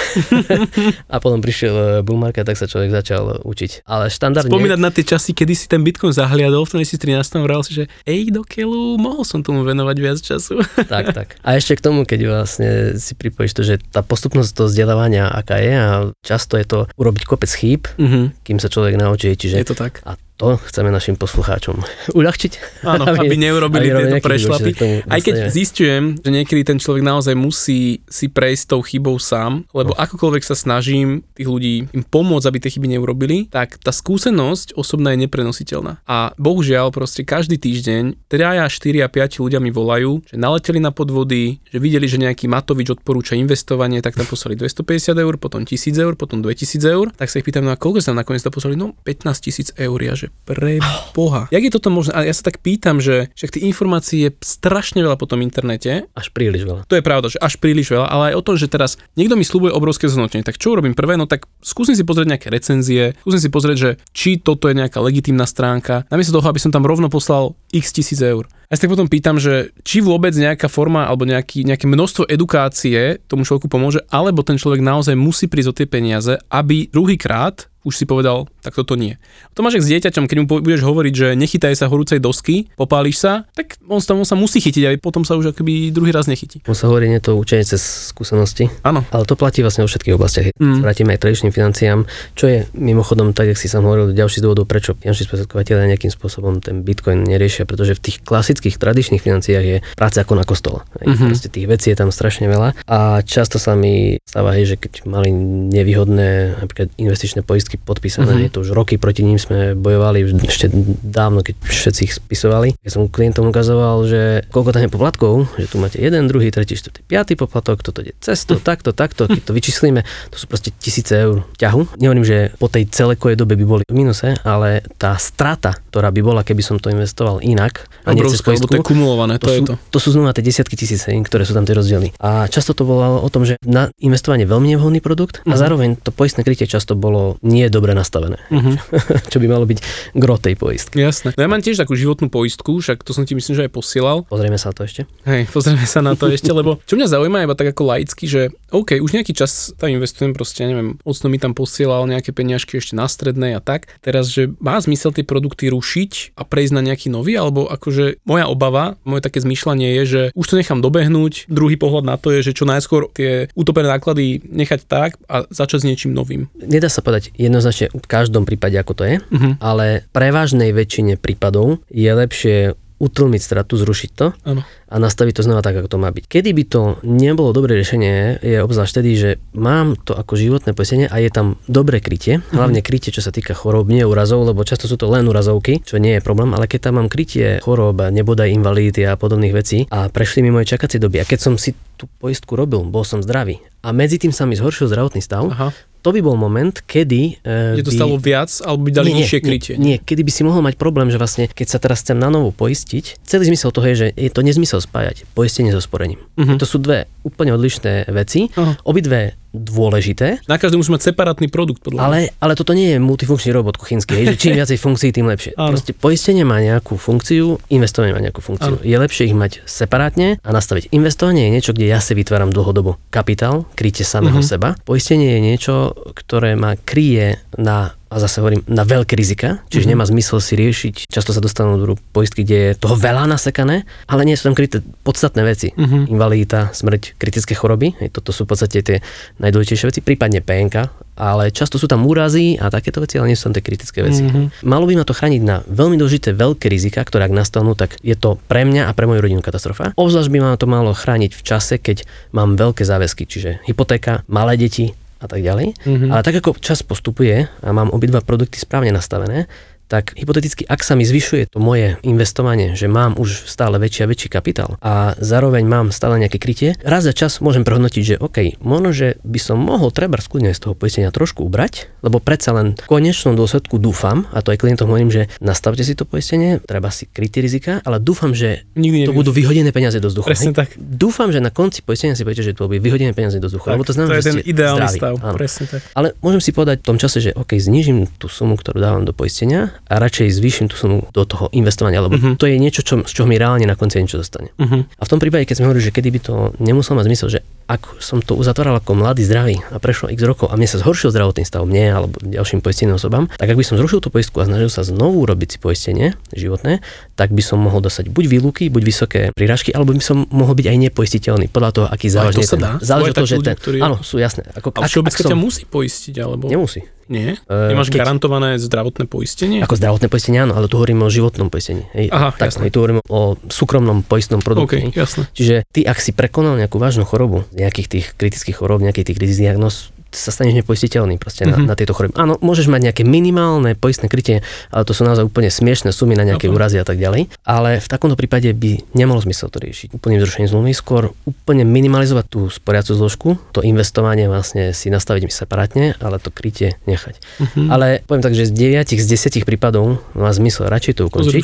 a potom prišiel bull market, tak sa človek začal učiť. Ale štandardne... Spomínať na tie časy, kedy si ten Bitcoin zahliadol v dvetisíctrinásť, vral si, že ej, do keľu, mohol som tomu venovať viac času. Tak, tak. A ešte k tomu, keď vlastne si pripojíš to, že tá postupnosť toho vzdelávania, aká je, a často je to urobiť kopec chýb, mm-hmm. kým sa človek naučí. Čiže... Je to tak. A To chceme našim poslucháčom uľahčiť. Áno, aby, aby neurobili aby tieto prešlapy. Aj keď zistujem, že niekedy ten človek naozaj musí si prejsť tou chybou sám, lebo no. akokoľvek sa snažím tých ľudí im pomôcť, aby tie chyby neurobili, tak tá skúsenosť osobná je neprenositeľná. A bohužiaľ proste každý týždeň tri, štyri a päť ľudia mi volajú, že naleteli na podvody, že videli, že nejaký Matovič odporúča investovanie, tak tam poslali dvestopäťdesiat eur, potom tisíc eur, potom dvetisíc eur. Tak sa ich pýtam, no a koľko sa nakoniec to poslali? No pätnásť tisíc eur, ja, že pre Boha. Jak je toto možné? A ja sa tak pýtam, že však tých informácií je strašne veľa po tom internete. Až príliš veľa. To je pravda, že až príliš veľa, ale aj o tom, že teraz niekto mi sľubuje obrovské zhodnotenie. Tak čo robím prvé? No tak skúsim si pozrieť nejaké recenzie, skúsim si pozrieť, že či toto je nejaká legitímna stránka. Namiesto toho, aby som tam rovno poslal x tisíc eur. A ja sa tak potom pýtam, že či vôbec nejaká forma alebo nejaký, nejaké množstvo edukácie tomu človeku pomôže, alebo ten človek naozaj musí prísť o tie peniaze, aby druhýkrát už si povedal, tak toto nie. To máš jak s dieťaťom, keď mu budeš hovoriť, že nechytaj sa horúcej dosky, popáliš sa, tak on sa, on sa musí chytiť a potom sa už akoby druhý raz nechytí. On sa hovorí, nie to učenie cez skúsenosti. Áno. Ale to platí vlastne vo všetkých oblastiach. Mm. Vrátime aj tradičným financiám, čo je mimochodom, tak jak si sám hovoril, ďalší z dôvodov, prečo finanční sprostredkovatelia nejakým spôsobom ten Bitcoin neriešia, pretože v tých klasických tradičných financiách je práca ako na kostole. Mm-hmm. Proste tých vecí je tam strašne veľa a často sa mi stáva, hej, že keď mali nevýhodné napríklad investičné poistky podpísané, uh-huh. je to už roky, proti ním sme bojovali už ešte dávno, keď všetci ich spisovali. Ja som klientom ukazoval, že koľko tam je poplatkov, že tu máte jeden, druhý, tretí, štvrtý, piatý poplatok, toto ide cesto, uh-huh. takto, takto, keď to vyčíslíme, to sú proste tisíce eur ťahu. Nehovorím, že po tej celkovej dobe by boli v minuse, ale tá strata, ktorá by bola, keby som to investoval inak, a nie cez poistku, to je kumulované, to, to je to. To sú znova tie desiatky tisíc, ktoré sú tam tie rozdiely. A často to bolo o tom, že na investovanie veľmi nevhodný produkt uh-huh. a zároveň to poistné krytie často bolo nie je dobre nastavené. Uh-huh. Čo by malo byť gro tej poistky. Jasné. No ja mám tiež takú životnú poistku, však to som ti myslím, že aj posielal. Pozrieme sa na to ešte. Hej, pozrieme sa na to ešte, lebo čo mňa zaujíma iba tak ako laicky, že OK, už nejaký čas tam investujem, proste neviem, ocno mi tam posielal nejaké peniažky ešte na strednej a tak. Teraz, že má zmysel tie produkty rušiť a prejsť na nejaký nový, alebo akože moja obava, moje také zmýšľanie je, že už to nechám dobehnúť. Druhý pohľad na to je, že čo najskôr tie utopené náklady nechať tak a začať s niečím novým. Nedá sa povedať jednoznačne v každom prípade, ako to je, uh-huh. ale prevažnej väčšine prípadov je lepšie utlmiť stratu, zrušiť to ano. A nastaviť to znova tak, ako to má byť. Kedy by to nebolo dobré riešenie, je obzvlášť vtedy, že mám to ako životné poistenie a je tam dobré krytie, hlavne krytie, čo sa týka chorób, nie úrazov, lebo často sú to len úrazovky, čo nie je problém, ale keď tam mám krytie chorób, nebodaj invalidity a podobných vecí a prešli mi moje čakacie doby a keď som si tú poistku robil, bol som zdravý a medzi tým sa mi zhoršil zdravotný stav, aha. to by bol moment, kedy... E, kde to by... stalo viac, alebo by dali nižšie krytie. Nie, kedy by si mohol mať problém, že vlastne, keď sa teraz chcem na novo poistiť, celý zmysel toho je, že je to nezmysel spájať poistenie so sporením. Uh-huh. To sú dve úplne odlišné veci. Uh-huh. Obidve dôležité. Na každý musí mať separátny produkt. Podľa ale, ale toto nie je multifunkčný robot kuchynský. Hej, že čím viacej funkcií, tým lepšie. Proste poistenie má nejakú funkciu, investovanie má nejakú funkciu. Áno. Je lepšie ich mať separátne a nastaviť. Investovanie je niečo, kde ja si vytváram dlhodobo kapitál, krytie samého uh-huh. seba. Poistenie je niečo, ktoré ma kryje na a zase hovorím, na veľké rizika, čiže mm-hmm. nemá zmysel si riešiť. Často sa dostanú do poistky, kde je toho veľa nasekané, ale nie sú tam kryté podstatné veci. Mm-hmm. Invalidita, smrť, kritické choroby, toto sú v podstate tie najdôležitejšie veci, prípadne pé en ká, ale často sú tam úrazy a takéto veci, ale nie sú tam tie kritické veci. Mm-hmm. Malo by ma to chrániť na veľmi dôležité veľké rizika, ktoré ak nastanú, tak je to pre mňa a pre moju rodinu katastrofa. Obzvlášť by ma to malo chrániť v čase, keď mám veľké záväzky, čiže hypotéka, malé deti a tak ďalej. Mm-hmm. Ale tak ako čas postupuje a mám obidva produkty správne nastavené, tak hypoteticky, ak sa mi zvyšuje to moje investovanie, že mám už stále väčší a väčší kapitál a zároveň mám stále nejaké krytie, raz za čas môžem prehodnotiť, že OK, možno, že by som mohol treba skúdne z toho poistenia trošku ubrať, lebo predsa len v konečnom dôsledku dúfam, a to aj klientom hovorím, že nastavte si to poistenie, treba si krytie rizika, ale dúfam, že nikdy to budú vyhodené peniaze do vzduchu. Presne tak. Dúfam, že na konci poistenia si poviete, že to boli vyhodené peniaze do vzduchu, lebo to znamená, to je že ten ideálny stav. Presne tak. Ale môžem si povedať v tom čase, že OK, znížim tú sumu, ktorú dávam do poistenia, a radšej zvýšim tú sumu do toho investovania, lebo uh-huh. to je niečo, čo, z čoho mi reálne na konci niečo dostane. Uh-huh. A v tom prípade, keď sme hovorili, že kedy by to nemuselo mať zmysel, že ak som to uzatváral ako mladý, zdravý a prešlo x rokov a mne sa zhoršil zdravotný stav mne alebo ďalším poisteným osobám, tak ak by som zrušil tú poistku a snažil sa znovu robiť si poistenie životné, tak by som mohol dostať buď výluky, buď vysoké prírážky, alebo by som mohol byť aj nepoistiteľný podľa toho, aký závažný je ten. Záleží to, že ten. Áno, sú jasné. Ako, ak, ak som, musí poistiť alebo nemusí. Nie? Ty máš Keď... garantované zdravotné poistenie? Ako zdravotné poistenie, áno, ale tu hovoríme o životnom poistení. Hej. Aha, tak, jasné. Tu hovoríme o súkromnom poistnom produkte. Okay, jasné. Čiže ty, ak si prekonal nejakú vážnu chorobu, nejakých tých kritických chorób, nejakých tých diagnóz, sa staneš nepoistiteľný proste mm-hmm. na, na tieto choroby. Áno, môžeš mať nejaké minimálne poistné krytie, ale to sú naozaj úplne smiešné sumy na nejaké okay. úrazy a tak ďalej. Ale v takomto prípade by nemalo zmysel to riešiť úplným zrušením zmluvy, skôr úplne minimalizovať tú sporiacu zložku, to investovanie vlastne si nastaviť separátne, ale to krytie nechať. Mm-hmm. Ale poviem tak, že z deväť z desať prípadov má zmysel radšej to ukončiť.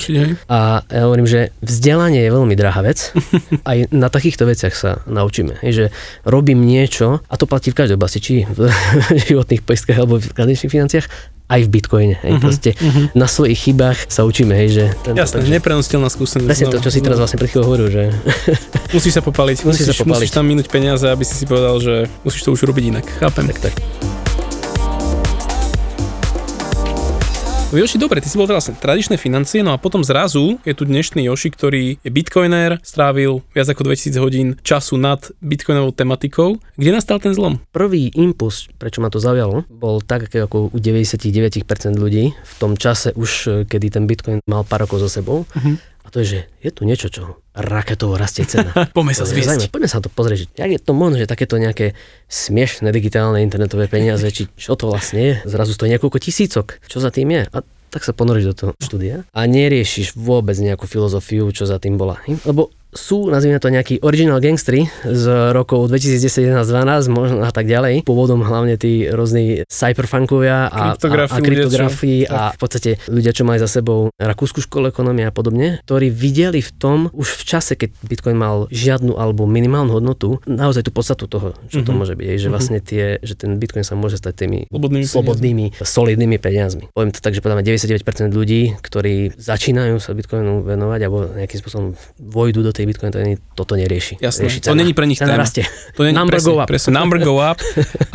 A ja hovorím, že vzdelanie je veľmi drahá vec. Aj na takýchto veciach sa naučíme, že robím niečo, a to platí v každej oblasti, či v životných poistkách alebo v tradičných financiách, aj v Bitcoine. Hej, uh-huh, proste uh-huh. na svojich chybách sa učíme, hej, že... Jasné, takže... neprenositeľná skúsenosť. Presne to, čo si teraz vlastne pred chvíľou hovoril, že... Musíš sa popaliť, musíš, musíš, sa popaliť. Musíš tam minúť peniaze, aby si si povedal, že musíš to už robiť inak. Chápem. Tak, tak. Joši, dobre, ty si bol vlastne tradičné financie, no a potom zrazu je tu dnešný Joši, ktorý je bitcoiner, strávil viac ako dvetisíc hodín času nad bitcoinovou tematikou. Kde nastal ten zlom? Prvý impuls, prečo ma to zaujalo, bol tak, ako u deväťdesiatdeväť percent ľudí v tom čase už, kedy ten bitcoin mal pár rokov za sebou. Uh-huh. A to je, že je tu niečo, čo raketovo rastie cena. Poďme sa zviesť. Poďme sa to pozrieť. Jak je to možno, že takéto nejaké smiešné digitálne internetové peniaze, či čo to vlastne je? Zrazu stojí niekoľko tisícok. Čo za tým je? A tak sa ponoríš do toho štúdia a neriešiš vôbec nejakú filozofiu, čo za tým bola. Lebo sú, nazvime to, nejakí original gangstri z rokov dvetisícdesať, jedenásť, dvanásť, možno a tak ďalej. Pôvodom hlavne tí rôzni cyberpunkovia a kryptografii a, a, a v podstate ľudia, čo mali za sebou rakúsku školu ekonomie a podobne, ktorí videli v tom už v čase, keď Bitcoin mal žiadnu alebo minimálnu hodnotu, naozaj tú podstatu toho, čo mm-hmm. to môže byť, že vlastne tie, že ten Bitcoin sa môže stať tými slobodnými, slobodnými solidnými peniazmi. Poviem to tak, že podáme deväťdesiatdeväť percent ľudí, ktorí začínajú sa Bitcoinu venovať alebo nejakým spôsobom vojdu do tej Bitcoin, to nie, toto nerieši. Jasné, to není pre nich téma. To není number presne, go up. Presne, number go up.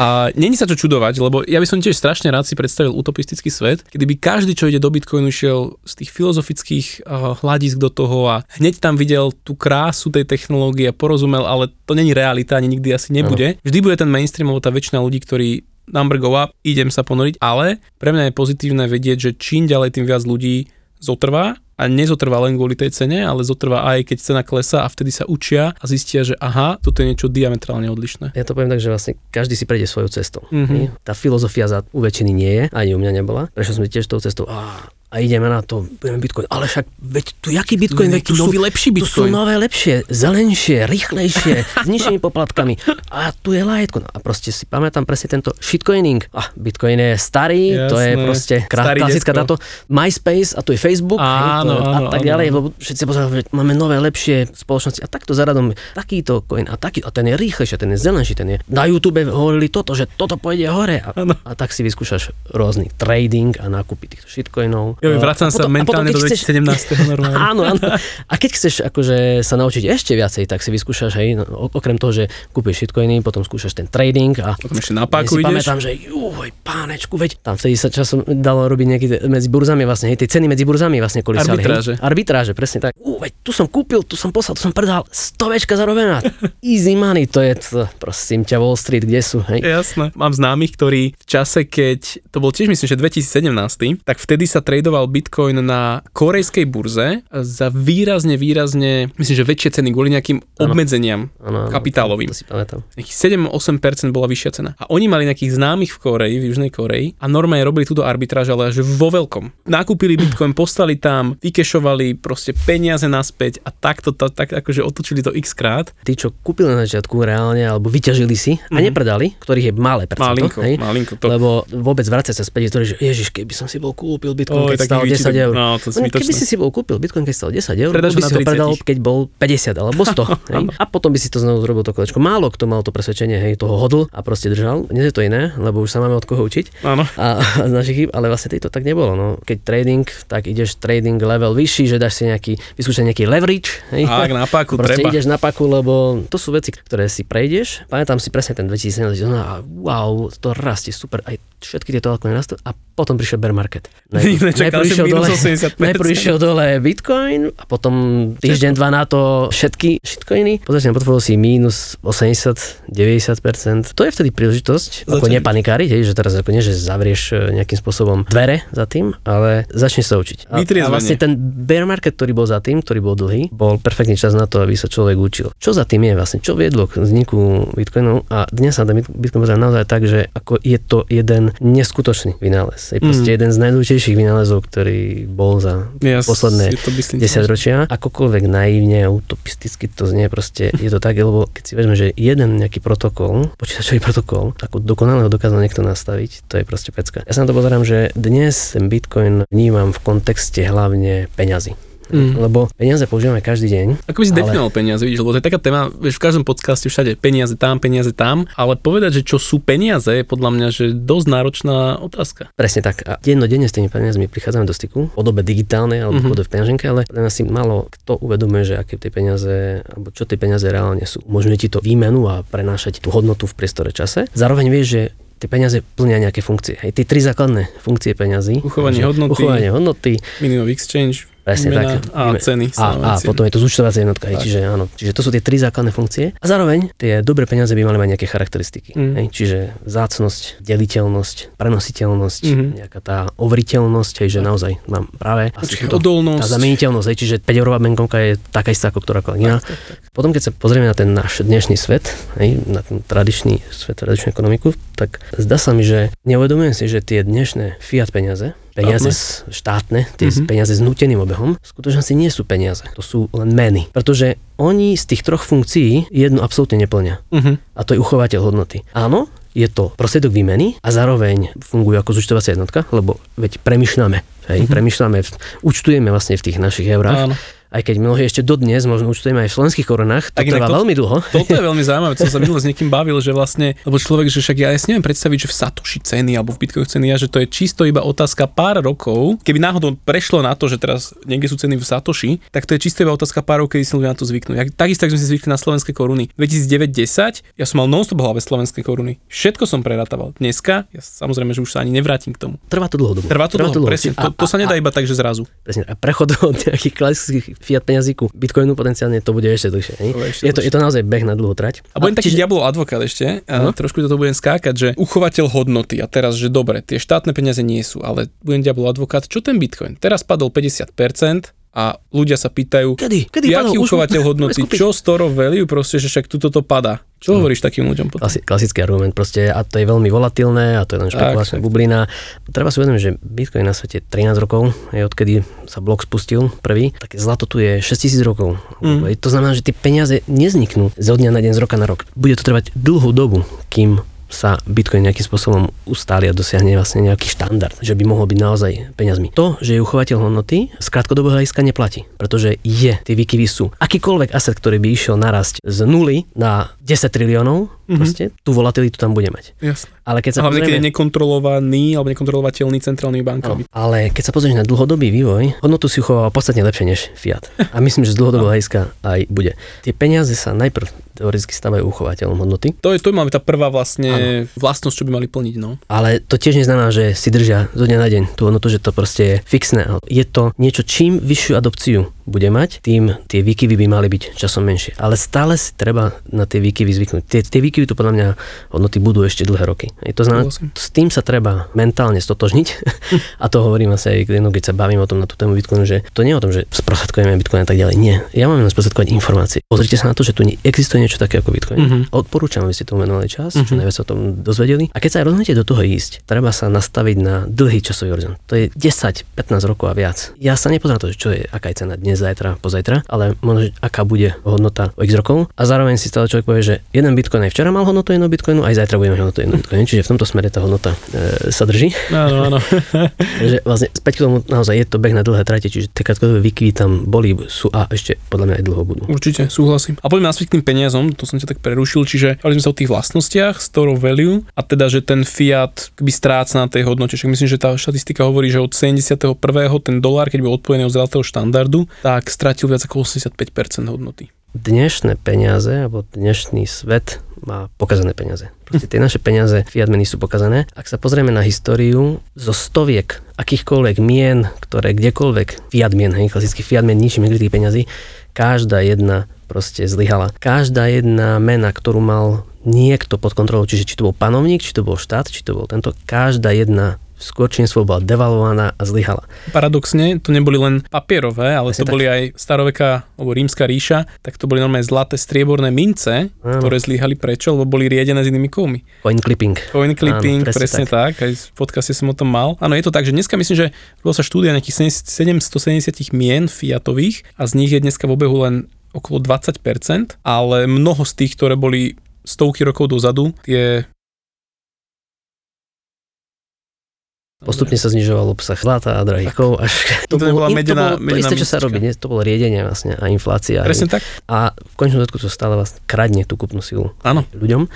A není sa čo čudovať, lebo ja by som tiež strašne rád si predstavil utopistický svet, kedy by každý, čo ide do Bitcoinu, šiel z tých filozofických uh, hľadisk do toho a hneď tam videl tú krásu tej technológie a porozumel, ale to není realita, ani nikdy asi nebude. Vždy bude ten mainstream, alebo tá väčšina ľudí, ktorí number go up, idem sa ponoriť, ale pre mňa je pozitívne vedieť, že čím ďalej, tým viac ľudí zotrvá. A nezotrvá len kvôli tej cene, ale zotrvá aj keď cena klesá a vtedy sa učia a zistia, že aha, toto je niečo diametrálne odlišné. Ja to poviem tak, že vlastne každý si prejde svojou cestou. Mm-hmm. Tá filozofia za u väčšiny nie je, ani u mňa nebola. Prešiel som tiež tou cestou. Á. A ideme na to, budeme Bitcoin, ale však veď tu jaký Bitcoin, veď tu, nový, sú, lepší Bitcoin. Tu sú nové, lepšie, zelenšie, rýchlejšie, s nižšími poplatkami a tu je Litecoin. A proste si pamätám presne tento shitcoining. A Bitcoin je starý, jasné, to je proste krá, klasická táto MySpace a tu je Facebook áno, hej, to, áno, a tak ďalej, áno. Lebo všetci pozerajú, máme nové, lepšie spoločnosti a takto zaradom takýto coin a taký, a ten je rýchlejší, ten je zelenší, ten je na YouTube hovorili toto, že toto pôjde hore a, a tak si vyskúšaš rôzny trading a nákupy týchto shitcoinov. Jo, vracam sa potom, mentálne potom, do dvetisícsedemnásť. Normálne. Áno, áno. A keď chceš akože sa naučiť ešte viacej, tak si vyskúšaš, hej, no, okrem toho, že kúpiš shitcoiny, potom skúšaš ten trading a potom ešte na páku ideš. Pamätám, že juhoj, pánečku, veď tam vtedy sa časom dalo robiť nejaké medzi burzami vlastne, hej, tie ceny medzi burzami vlastne kolísali. Arbitráže. Hej, arbitráže, presne tak. Ú, veď tu som kúpil, tu som poslal, tu som predal, stovečka zarobená. Easy money, to je to, prosím ťa, Wall Street, kde sú, hej. Jasné. Mám známych, ktorí v čase, keď to bol tiež myslím, že dvetisícsedemnásť, tak vtedy sa trade Bitcoin na korejskej burze za výrazne, výrazne, myslím, že väčšie ceny kvôli nejakým ano. obmedzeniam ano, ano, kapitálovým. To si pamätám. sedem až osem percent bola vyššia cena. A oni mali nejakých známych v Koreji, v Južnej Koreji a normálne robili túto arbitráž, ale až vo veľkom. Nakúpili Bitcoin, postali tam, vykešovali proste peniaze naspäť a takto, to, tak akože otočili to x krát. Tí, čo kúpili na začiatku reálne, alebo vyťažili si a mm. nepredali, ktorých je malé percento. Malinko, hej? Malinko. To... Lebo vôbec vracať sa späť, že ježiš, keby som si bol kúpil Bitcoin, oh, stal desať eur. No, keby si si bol kúpil Bitcoin, keď stal desať eur, by si ho predal, keď bol päťdesiat alebo sto. Hej? A potom by si to znovu zrobil to kolečko. Málo kto mal to presvedčenie, hej, toho hodl a proste držal. Nie je to iné, lebo už sa máme od koho učiť. Áno. A, a z našich chýb, ale vlastne to tak nebolo. No. Keď trading, tak ideš trading level vyšší, že dáš si nejaký, vyskúšaj nejaký leverage. Hej? Ak na páku proste treba. Proste ideš na páku, lebo to sú veci, ktoré si prejdeš. Pamätám si presne ten dvetisícsedemnásť a wow, to rastie super. Aj všetky tieto altcoiny rastú a potom prišiel bear market. Ne, neprišiel dole, neprišiel dole Bitcoin a potom týždeň, dva na to všetky shitcoiny. Pozrite, na portfóliu si mínus osemdesiat deväťdesiat percent. To je vtedy príležitosť, ako nepanikáriť, že teraz ako nie, že zavrieš nejakým spôsobom dvere za tým, ale začneš sa učiť. A, a vlastne ten bear market, ktorý bol za tým, ktorý bol dlhý, bol perfektný čas na to, aby sa človek učil. Čo za tým je vlastne? Čo viedlo k vzniku Bitcoinu? A dnes sa Bitcoin pozerá naozaj tak, že ako je to jeden neskutočný vynález. Je proste mm. jeden z najdôležitejších vynálezov, ktorý bol za yes, posledné desaťročia. Akokoľvek naivne, utopisticky to znie, proste je to tak, lebo keď si vezme, že jeden nejaký protokol, počítačový protokol, ako dokonale ho dokázal niekto nastaviť, to je proste pecka. Ja sa na to pozerám, že dnes ten Bitcoin vnímam v kontexte hlavne peňazí. Mm. Lebo peniaze používame každý deň. Ako by si ale... definoval peniaze, vidíš, lebo to je taká téma, vieš, v každom podcaste všade peniaze tam, peniaze tam, ale povedať, že čo sú peniaze, je podľa mňa že dosť náročná otázka. Presne tak. A dennodenne s tými peniazmi prichádzame do styku, v podobe digitálnej alebo v podobe v peňaženke, ale asi málo kto uvedomuje, že aké tie peniaze alebo čo tie peniaze reálne sú. Umožňuje ti to výmenu a prenášať tú hodnotu v priestore čase. Zároveň vieš, že tie peniaze plnia nejaké funkcie. Hej, tie tri základné funkcie peňazí. Uchovanie hodnoty, uchovanie hodnoty, minimum exchange. Presne tak. A ceny. A, a potom je to zúčtovacia jednotka. Hej, čiže áno. Čiže to sú tie tri základné funkcie. A zároveň tie dobré peniaze by mali mať nejaké charakteristiky. Mm. Hej, čiže vzácnosť, deliteľnosť, prenositeľnosť, mm. nejaká tá overiteľnosť, hej, že tak. Naozaj mám práve. Počkej, odolnosť. Tá zameniteľnosť, hej, čiže päť eurová bankovka je taká istá ako ktorákoľvek iná. Tak, tak, tak. Potom keď sa pozrieme na ten náš dnešný svet, hej, na ten tradičný svet, tradičnú ekonomiku, tak zdá sa mi, že neuvedomujem si, že tie dnešné fiat peniaze Peniaze štátne, štátne tie mm-hmm. peniaze s núteným obehom, skutočne si nie sú peniaze. To sú len meny. Pretože oni z tých troch funkcií jednu absolútne neplňa. Mm-hmm. A to je uchovateľ hodnoty. Áno, je to prostriedok výmeny a zároveň fungujú ako zúčtovacia jednotka, lebo veď premýšľame. Hej, mm-hmm. premýšľame, účtujeme vlastne v tých našich eurách. Áno. Aj keď mnohí ešte dodnes, možno účtujeme aj v slovenských korunách, to trvá to, veľmi dlho. Toto je veľmi zaujímavé, čo som sa minule s niekým bavil, že vlastne, lebo človek, že však ja si neviem predstaviť, že v Satoshi ceny alebo v Bitcoin ceny, a že to je čisto iba otázka pár rokov. Keby náhodou prešlo na to, že teraz niekde sú ceny v Satoshi, tak to je čisto iba otázka pár rokov, kedy si ľudia na to zvyknú. Ja, takisto ako sme si zvykli na slovenské koruny. dvetisícdeväť desať ja som mal non-stop v hlave slovenské koruny. Všetko som prerátával. Dneska, ja samozrejme, že už sa ani nevrátim k tomu. Trvá to dlho dobu. Trvá to dlho, presne. To, to sa nedá iba tak, že zrazu. Presne. A prechod od nejakých klasických fiat peňazíku Bitcoinu potenciálne to bude ešte dlhšie. Je to, je to naozaj beh na dlhú trať. A budem taký čiže... diablov advokát ešte, no. Trošku toto budem skákať, že uchovateľ hodnoty a teraz, že dobre, tie štátne peniaze nie sú, ale budem diablov advokát, čo ten Bitcoin? Teraz padol päťdesiat percent a ľudia sa pýtajú, kedy? Kedy jaký uchovateľ už... hodnoty, čo store value, proste, že však tuto to padá. Čo hovoríš takým ľuďom potom? Klasi, klasický argument proste, a to je veľmi volatilné a to je len špekulačná bublina. Treba si uvedomiť, že Bitcoin na svete trinásť rokov, je odkedy sa blok spustil prvý, tak zlato tu je šesťtisíc rokov. Mm. To znamená, že tie peniaze nezniknú zo dňa na deň, z roka na rok. Bude to trvať dlhú dobu, kým sa Bitcoin nejakým spôsobom ustáli a dosiahne vlastne nejaký štandard, že by mohol byť naozaj peniazmi. To, že je uchovateľ hodnoty, z krátkodobého hľadiska neplatí, pretože je, tie výkyvy sú. Akýkoľvek aset, ktorý by išiel narasť z nuly na desať triliónov, mm-hmm. proste, tú volatilitu tam bude mať. Jasne. Ale keď sa hlavne, pozrieme, keď je nekontrolovaný alebo nekontrolovateľný centrálnymi bankami. No, ale keď sa pozrieš na dlhodobý vývoj, hodnotu si uchováva podstatne lepšie než fiat. A myslím, že z dlhodobého hľadiska aj bude. Tie peniaze sa najprv teoreticky stávajú uchovateľom hodnoty. To je to máme tá prvá vlastne vlastnosť, čo by mali plniť, no. Ale to tiež neznamená, že si držia zo dňa na deň tú hodnotu, že to proste je fixné. Je to niečo, čím vyššiu adopciu bude mať, tým tie výkyvy by mali byť časom menšie. Ale stále si treba na tie výkyvy zvyknúť. Tie, tie výkyvy tu podľa mňa hodnoty budú ešte dlhé roky. Je to znamená, s tým sa treba mentálne stotožniť. A to hovorím asi aj klientom, keď sa bavím o tom na tú tému Bitcoinu, že to nie je o tom, že sprostredkujeme Bitcoin a tak ďalej. Nie. Ja mám len sprostredkovať informácie. Pozrite sa na to, že tu existuje niečo také ako Bitcoin. Mm-hmm. Odporúčam, aby ste tomu venovali čas, mm-hmm. čo najviac o tom dozvedeli. A keď sa aj rozhodnete do toho ísť, treba sa nastaviť na dlhý časový horizont. To je desať pätnásť rokov a viac. Ja sa nepozerám to, čo je, aká je cena dnes, zajtra, pozajtra, ale možno, aká bude hodnota o x rokov. A zároveň si stále človek povie, že jeden Bitcoin aj včera mal hodnotu jedného Bitcoinu, aj zajtra budeme hodnotu jedného Bitcoinu. Čiže v tomto smere tá hodnota e, sa drží. Áno, áno. Takže vlastne späť k tomu naozaj je to beh na dlhé trate, čiže tie krátkodobé výkyvy tam boli, sú a ešte podľa mňa aj dlho budú. Určite, súhlasím. A poďme naspäť k tým peniazom, to som ťa tak prerušil, čiže hovorili sme sa o tých vlastnostiach, store value a teda že ten fiat by stráca na tej hodnote. Myslím, že tá štatistika hovorí, že od sedemdesiatjeden ten dolár, keď bol odpojený od zlatého štandardu, tak stratil viac ako osemdesiatpäť percent hodnoty. Dnešné peniaze, alebo dnešný svet má pokazané peniaze. Proste tie naše peniaze, fiat meny sú pokazané. Ak sa pozrieme na históriu, zo stoviek akýchkoľvek mien, ktoré kdekoľvek fiat mien, hej, klasický fiat mien, ničím nekrytých peňazí, každá jedna proste zlyhala. Každá jedna mena, ktorú mal niekto pod kontrolou, čiže či to bol panovník, či to bol štát, či to bol tento, každá jedna skôr čínstvo bola devalovaná a zlyhala. Paradoxne, to neboli len papierové, ale Asi to tak. Boli aj staroveká alebo rímska ríša, tak to boli normálne zlaté strieborné mince, áno, ktoré zlyhali prečo, lebo boli riedené s inými kovmi. Coin clipping. Coin clipping, áno, presne, presne tak. tak. Aj v podcaste som o tom mal. Áno, je to tak, že dneska myslím, že bola sa štúdia nejakých sedemstosedemdesiat mien fiatových a z nich je dneska v obehu len okolo dvadsať percent, ale mnoho z tých, ktoré boli stovky rokov dozadu, tie postupne sa znižoval obsah zlata a drahých kov. Až... To, to bolo, in, to medená, bolo to isté, čo sa robí. Nie? To bolo riedenie vlastne a inflácia. Presne tak. A v konečnom dôsledku to stále vlastne kradne tú kúpnu silu Áno. ľuďom.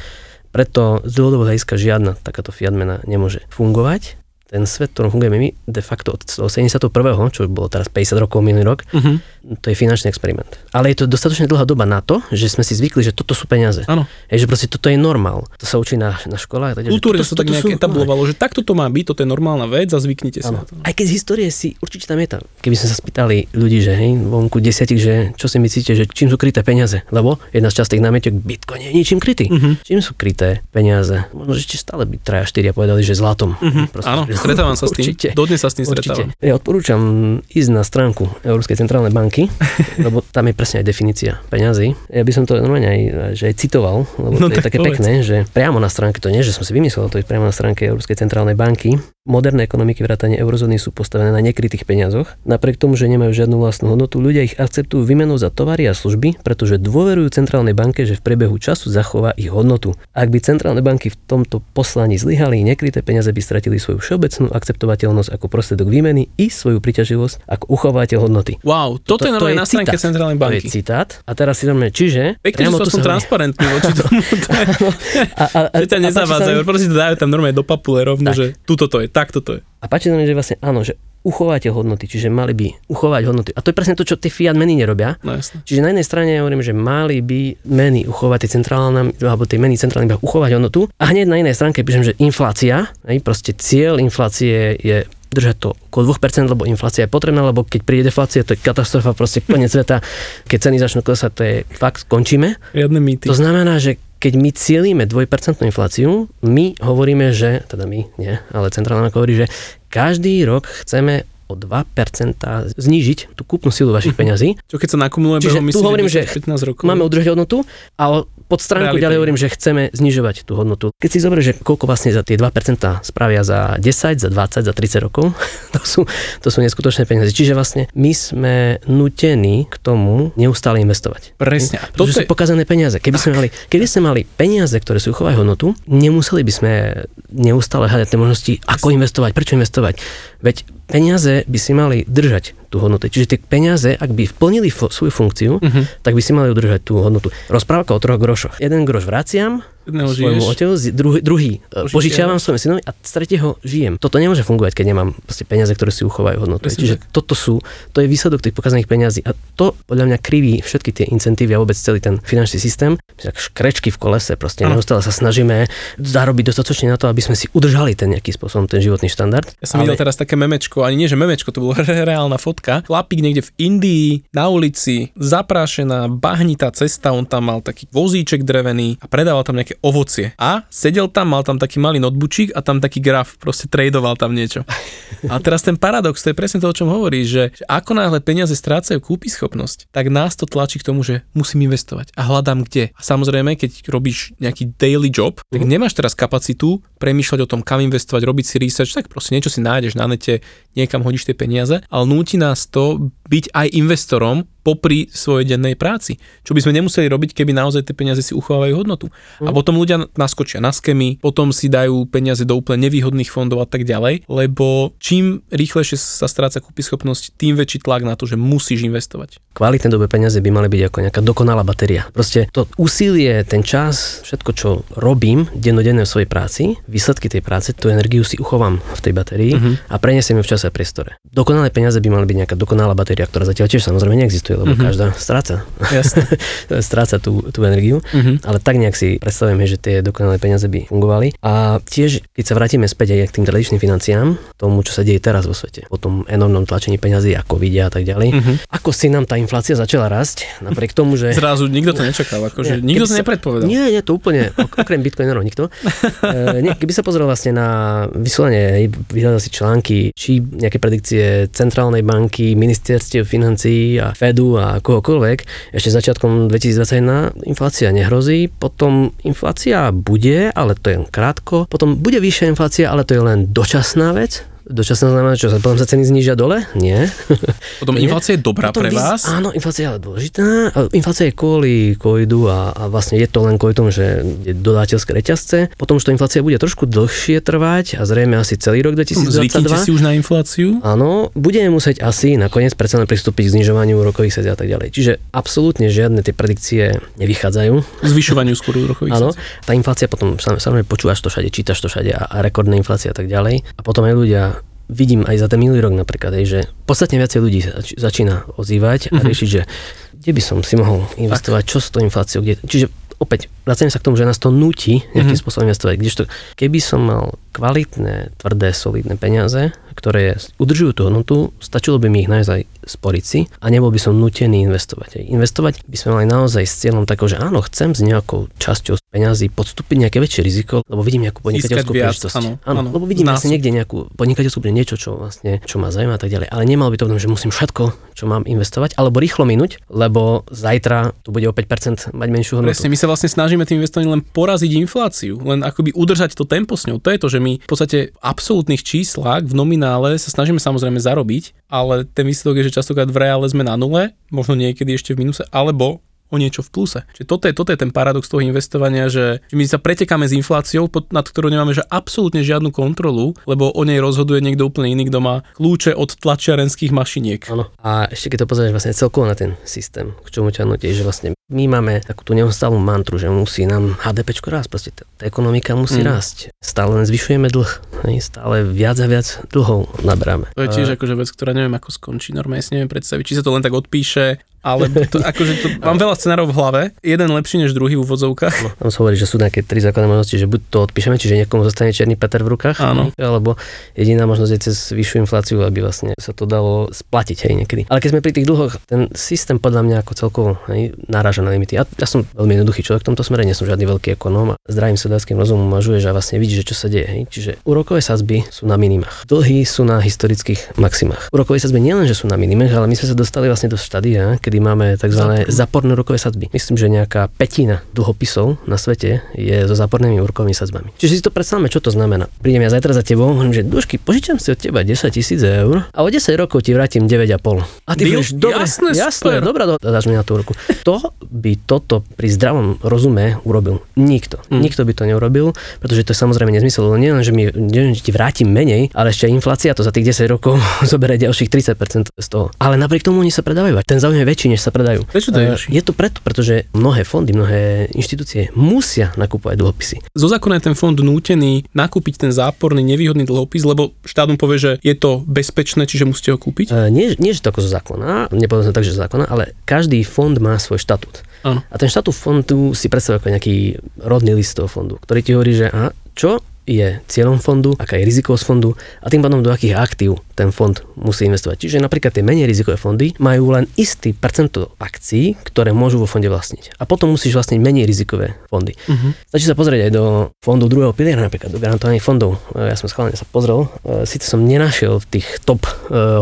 Preto z dlhodobého hľadiska žiadna takáto fiat mena nemôže fungovať. Ten svet, ktorom fungujeme my, de facto od sedemdesiateho prvého, čo bolo teraz päťdesiat rokov minulý rok, uh-huh. to je finančný experiment. Ale je to dostatočne dlhá doba na to, že sme si zvykli, že toto sú peniaze. Áno. Hej, že proste toto je normál. To sa učí na, na školách. Kultúrne sa to nejak etablovalo, že takto to má byť, toto je normálna vec a zvyknite si na to. Aj keď z histórie si určite tam je tam. Keby sme sa spýtali ľudí, že hej, vonku desiatich, že čo si myslíte, že čím sú kryté peniaze? Lebo jedna z častých námietok, Bitcoin je ničím krytý. Uh-huh. Čím sú kryté peniaze? Možno že stále by traja štyria povedali, že zlatom. Uh-huh. Proste, stretávam sa s tým. Určite. Dodnes sa s tým stretávam. Určite. Ja odporúčam ísť na stránku Európskej centrálnej banky, lebo tam je presne aj definícia peňazí. Ja by som to normálne aj, že aj citoval, lebo no to je také povedz. Pekné, že priamo na stránke, to nie, že som si vymyslel, to je priamo na stránke Európskej centrálnej banky. Moderné ekonomiky vrátane eurozóny sú postavené na nekrytých peniazoch. Napriek tomu, že nemajú žiadnu vlastnú hodnotu, ľudia ich akceptujú výmenou za tovary a služby, pretože dôverujú centrálnej banke, že v priebehu času zachová ich hodnotu. Ak by centrálne banky v tomto poslaní zlyhali, nekryté peniaze by stratili svoju všeobecnú akceptovateľnosť ako prostriedok výmeny i svoju príťaživosť ako uchovávateľ hodnoty. Wow, toto, toto je to na stránke centrálnej banky. To je citát. A teraz si normálne, čiže pekne, že sú transparentní voči tomu. A a to nezavádzajú, prosím, dajú tam normálne do papule rovno, že tuto to je. Tak toto je. A páči sa mi, že vlastne áno, že uchovávateľ hodnoty, čiže mali by uchovať hodnoty. A to je presne to, čo tie fiat meny nerobia. No, čiže na jednej strane ja hovorím, že mali by meny uchovať tie centrálne, alebo tie meny centrálne uchovať hodnotu. A hneď na inej stránke píšem, že inflácia, hej, proste cieľ inflácie je držať to okolo dve percentá, lebo inflácia je potrebná, lebo keď príde deflácia, to je katastrofa, proste koniec sveta. Keď ceny začnú klesať, to je fakt, končíme. Riadne mýty. To znamená, že keď my cieľíme dvojpercentnú infláciu, my hovoríme, že, teda my, nie, ale centrálna banka hovorí, že každý rok chceme o dva percentá znížiť tú kúpnu silu vašich peňazí. Čo keď sa nakumuluje, čiže tu hovorím, že pätnásť rokov. Máme udržať hodnotu, ale pod stránku ďalej hovorím, že chceme znižovať tú hodnotu. Keď si zoberieš, že koľko vlastne za tie dva percentá spravia za desať, za dvadsať, za tridsať rokov, to sú, to sú neskutočné peniaze. Čiže vlastne my sme nutení k tomu neustále investovať. Presne. To sú pokazané peniaze. Keby sme, mali, keby sme mali peniaze, ktoré si uchovajú hodnotu, nemuseli by sme neustále hľadať tie možnosti, ako investovať, prečo investovať. Veď peniaze by si mali držať tú hodnotu. Čiže tie peniaze, ak by vplnili fo- svoju funkciu, uh-huh. tak by si mali udržať tú hodnotu. Rozprávka o troch grošoch. Jeden groš vraciam svojmu oteľu, druhý, druhý požičiavam svojom synovi a z tretieho žijem. Toto nemôže fungovať, keď nemám proste peniaze, ktoré si uchovajú hodnotu. Presne. Čiže tak. toto sú, to je výsledok tých pokazaných peniazí a to podľa mňa kriví všetky tie incentívy a vôbec celý ten finančný systém. Tak škrečky v kolese, proste neustále sa snažíme zarobiť dostatočne na to, aby sme si udržali ten nejaký spôsob ten životný štandard. Ja som ale... videl teraz také memečko, ani nie že memečko, to bola reálna fotka. Chlapík niekde v Indii na ulici, zaprášená, bahnitá cesta, on tam mal taký vozíček drevený a predával tam nejaké ovocie. A sedel tam, mal tam taký malý notbučík a tam taký graf, proste tradoval tam niečo. A teraz ten paradox, to je presne to, o čom hovoríš, že, že ako náhle peniaze strácajú kúpyschopnosť, tak nás to tlačí k tomu, že musím investovať a hľadám kde. A samozrejme, keď robíš nejaký daily job, tak nemáš teraz kapacitu premýšľať o tom, kam investovať, robiť si research, tak proste niečo si nájdeš na nete, niekam hodíš tie peniaze, ale núti nás to byť aj investorom, popri svojej dennej práci. Čo by sme nemuseli robiť, keby naozaj tie peniaze si uchovávajú hodnotu. Mm. A potom ľudia naskočia na skémy, potom si dajú peniaze do úplne nevýhodných fondov a tak ďalej, lebo čím rýchlejšie sa stráca kúpyschopnosť, tým väčší tlak na to, že musíš investovať. Kvalitné dobe peniaze by mali byť ako nejaká dokonalá batéria. Proste to úsilie, ten čas, všetko čo robím dennodenne v svojej práci, výsledky tej práce, tú energiu si uchovám v tej batérii mm-hmm. a preniesiem ju v čase a priestore. Dokonalé peniaze by mali byť nejaká dokonalá batéria, ktorá zatiaľ tiež samozrejme neexistuje. Lebo mm-hmm. každá stráca. stráca tú, tú energiu. Mm-hmm. Ale tak nejak si predstavujeme, že tie dokonalé peniaze by fungovali. A tiež, keď sa vrátime späť aj k tým tradičným financiám, tomu, čo sa deje teraz vo svete, po tom enormnom tlačení peňazí, ako vidia a tak ďalej. Mm-hmm. Ako si nám tá inflácia začala rásť, napriek tomu, že... Zrazu nikto to nečakal, akože nikto to nepredpovedal. Nie, nie, to úplne, okrem Bitcoinerov nikto. E, nie, keby sa pozrel vlastne na vyslanie, vyhľadal si články, či nejaké predikcie centrálnej banky, ministerstiev financií a Fedu a kohokoľvek, ešte začiatkom dvetisícdvadsaťjeden inflácia nehrozí, potom inflácia bude, ale to je len krátko, potom bude vyššia inflácia, ale to je len dočasná vec. Dočasná znamená, čo sa potom sa ceny znížia dole? Nie. Potom inflácia je dobrá potom pre vás? Vys- áno, inflácia je dôležitá. Inflácia je kvôli covidu a, a vlastne je to len kvôli tomu, že je dodávateľské reťazce. Potom, že to inflácia bude trošku dlhšie trvať a zrejme asi celý rok dvetisícdvadsaťdva. Zvyknite si už na infláciu? Áno, budeme musieť asi nakoniec predsa len pristúpiť k znižovaniu úrokových sadzieb a tak ďalej. Čiže absolútne žiadne tie predikcie nevychádzajú. Zvyšovaniu skôr úrokových sadzieb. Áno, tá inflácia potom samozrejme počúvaš to všade, čítaš to všade a, a rekordná inflácia a tak ďalej. A potom aj ľudia vidím aj za ten minulý rok napríklad, že podstatne viacej ľudí začína ozývať a riešiť, že kde by som si mohol investovať, čo s tou infláciou, kde... Čiže opäť, vracem sa k tomu, že nás to núti nejakým spôsobom investovať. Kdežto, keby som mal kvalitné, tvrdé, solidné peniaze, ktoré udržujú tú hodnotu, stačilo by mi ich naozaj sporiť si a nebol by som nútený investovať. Investovať by sme mali naozaj s cieľom takého, že áno, chcem s nejakou časťou peňazí podstúpiť nejaké väčšie riziko, lebo vidím nejakú podnikateľskú príležitosť. Áno, áno, lebo vidím asi niekde nejakú podnikateľskú príležitosť, niečo, čo vlastne, čo ma zaujíma a tak ďalej. Ale nemal by to v tom, že musím všetko, čo mám investovať, alebo rýchlo minúť, lebo zajtra tu bude o päť percent mať menšiu hodnotu. Presne, my sa vlastne snažíme tým investovaním len poraziť infláciu, len akoby udržať to tempo s ňou. To je to, že my v podstate v absolútnych číslach, v nominále sa snažíme samozrejme zarobiť, ale ten výsledok je, že častokrát v reále sme na nule, možno niekedy ešte v minuse, alebo o niečo v pluse. Čiže toto je, toto je ten paradox toho investovania, že my sa pretekáme s infláciou, pod, nad ktorou nemáme že absolútne žiadnu kontrolu, lebo o nej rozhoduje niekto úplne iný, kto má kľúče od tlačiarenských mašiniek. Áno. A ešte keď to pozrieš vlastne celkovo na ten systém, k čomu ťa nutí, že vlastne my máme takú tú neustálú mantru, že musí nám há dé péčko rásť, proste tá, tá ekonomika musí mm. rásť. Stále len zvyšujeme dlh, hej? Stále viac a viac dlhov naberáme. To je tiež a... akože vec, ktorá neviem ako skončí, normálne si neviem predstaviť, či sa to len tak odpíše, ale to, akože to, mám veľa scenárov v hlave, jeden lepší než druhý v úvodzovkách. No, tam sa hovorí, že sú nejaké tri základné možnosti, že buď to odpíšeme, čiže niekomu zostane černý Peter v rukách, áno. Alebo jediná možnosť je cez vyššiu infláciu, aby vlastne sa to dalo splatiť aj niekedy. Ale keď sme pri tých dlhoch, ten systém podľa mňa ako celkovo hej, naráža na limity. Ja, ja som veľmi jednoduchý človek v tomto smere, nie som žiadny veľký ekonóm a zdravým sedláckym rozumom uvažuješ a vlastne vidíš, že čo sa deje, hej. Čiže úrokové sadzby sú na minimách. Dlhy sú na historických maximách. Úrokové sadzby nielen že sú na minimách, ale my sme sa dostali vlastne do štádia, kedy máme tzv. Záporné úrokové sadzby. Myslím, že nejaká pätina dlhopisov na svete je so zápornými úrokovými sadzbami. Čiže si to predstavme, čo to znamená. Prídem ja zajtra za tebou, hovorím, že dušky, požičam si od teba desaťtisíc eur a o desať rokov ti vrátim deväť a pol. A ty vieš, dobre, jasné, jasné, dobrá, do... dáš mi na tú ruku. To by toto pri zdravom rozume urobil nikto. Mm. Nikto by to neurobil, pretože to je samozrejme nezmysel, lebo nielen, že mi že ti vrátim menej, ale ešte inflácia to za tých desať rokov zoberie ďalších tridsať percent z toho. Ale napriek tomu oni sa predávajú. Ten záujem je väčší, než sa predajú. Prečo to je? Uh, je to preto, pretože mnohé fondy, mnohé inštitúcie musia nakupovať dlhopisy. Zo zákona je ten fond nútený nakúpiť ten záporný, nevýhodný dlhopis, lebo štát mu povie, že je to bezpečné, čiže musíte ho kúpiť? Uh, nie, nie, že to ako zo zákona, nepovedal som tak, že zo zákona, ale každý fond má svoj štatút. Áno. A ten štatút fondu si predstavuje ako nejaký rodný list toho fondu, ktorý ti hovorí, že aha, čo je cieľom fondu, aká je rizikovosť fondu a tým pádom do akých aktív ten fond musí investovať. Čiže napríklad tie menej rizikové fondy majú len istý percento akcií, ktoré môžu vo fonde vlastniť. A potom musíš vlastniť menej rizikové fondy. Uh-huh. Stačí sa pozrieť aj do fondov druhého piliera, napríklad do garantovaných fondov. Ja som schválne sa pozrel, síce som nenašiel v tých top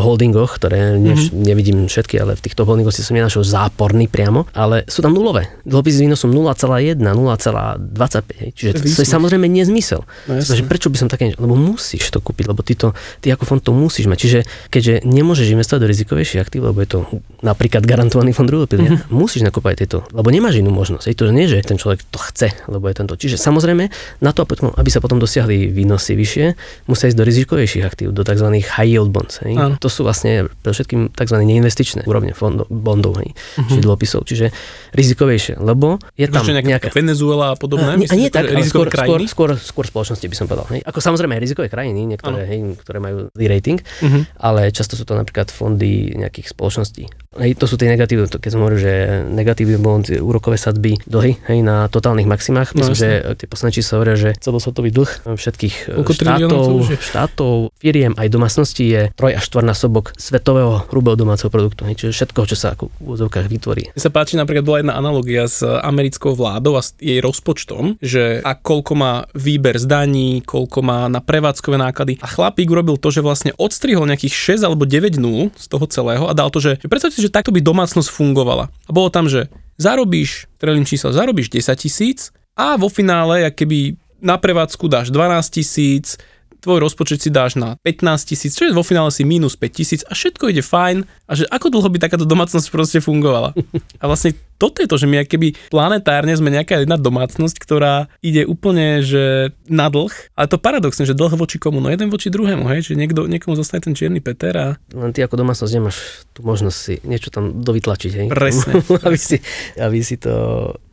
holdingoch, ktoré nevš- uh-huh. nevidím všetky, ale v tých top holdingoch si som nenašiel záporný priamo, ale sú tam nulové. Dlhopisy s výnosom nula celá jedna, nula celá dvadsaťpäť. Čiže to je samozrejme nezmysel. No, prečo by som také, lebo musíš to kúpiť, lebo ty to, ty ako fond to musíš musíš mať. Čiže keďže nemôžeš investovať do rizikovejších aktív, lebo je to napríklad garantovaný fond druhého piliera, mm-hmm. musíš nakúpať tieto, lebo nemáš inú možnosť. Je to nie, že ten človek to chce, lebo je tento. Čiže samozrejme, na to, aby sa potom dosiahli výnosy vyššie, musia ísť do rizikovejších aktív, do tzv. High yield bonds. Hej. To sú vlastne pre všetkým tzv. Neinvestičné úrovne fondov, bondov, hej, mm-hmm. čiže dlhopisov, čiže rizikovejšie, lebo je tam je nejaká, nejaká Venezuela a podobné. A nie, a nie tak, skôr, skôr, skôr, skôr spoločnosti by som povedal. Hej. Ako samozrejme aj rizikové krajiny, niektoré, hej, ktoré majú zlý rating, uh-huh. ale často sú to napríklad fondy nejakých spoločností. Hej, to sú tie negatívne, keď som hovoril, že negatívne boli úrokové sadzby dlhy, hej, na totálnych maximách. Myslím, no, že tie posledné čísla hovoria, že celosvetový dlh všetkých štátov, štátov, firiem aj domácností je troj až štvornásobok svetového hrubého domáceho produktu, hej, čiže všetko, čo sa ako v úvodzovkách vytvorí. Mne sa páči, napríklad bola jedna analogia s americkou vládou a s jej rozpočtom, že a koľko má výber z daní, koľko má na prevádzkové náklady. A chlapík urobil to, že vlastne odstrihol nejakých šesť alebo deväť nul z toho celého a dal to, že, že predstavte, že takto by domácnosť fungovala. A bolo tam, že zarobíš, trelím číslo, zarobíš desať tisíc a vo finále, ak keby na prevádzku dáš dvanásť tisíc, tvoj rozpočet si dáš na pätnásť tisíc, čo je vo finále si mínus päť tisíc a všetko ide fajn a že ako dlho by takáto domácnosť proste fungovala. A vlastne toto je to, že my keby planetárne sme nejaká jedna domácnosť, ktorá ide úplne, že na dlh, ale to paradoxne, že dlh voči komu, no jeden voči druhému, hej, že niekto, niekomu zostane ten čierny Peter a... Len ty ako domácnosť nemáš tú možnosť si niečo tam dovytlačiť, hej? Presne. aby, si, aby si to...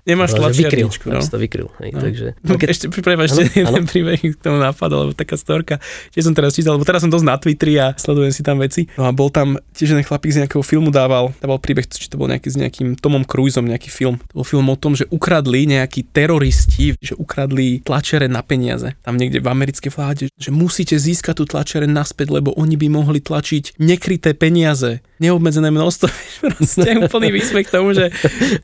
Nemáš tlačiarničku, no. Aby si to vykryl, hej, no. Takže... No, keď... Ešte, prepáč, ešte jeden príbeh k tomu nápadol, alebo taká storka, že som teraz čítal, lebo teraz som dosť na Twitteri a sledujem si tam veci. No a bol tam tiež jeden chlapík z nejakého filmu dával, dával príbeh, či to bol nejaký s nejakým Tomom Cruiseom, nejaký film. To bol film o tom, že ukradli nejakí teroristi, že ukradli tlačere na peniaze. Tam niekde v americkej vláde, že musíte získať tú tlačere naspäť, lebo oni by mohli tlačiť nekryté peniaze, neobmedzené množstvo. Proste úplný výsmech tomu, že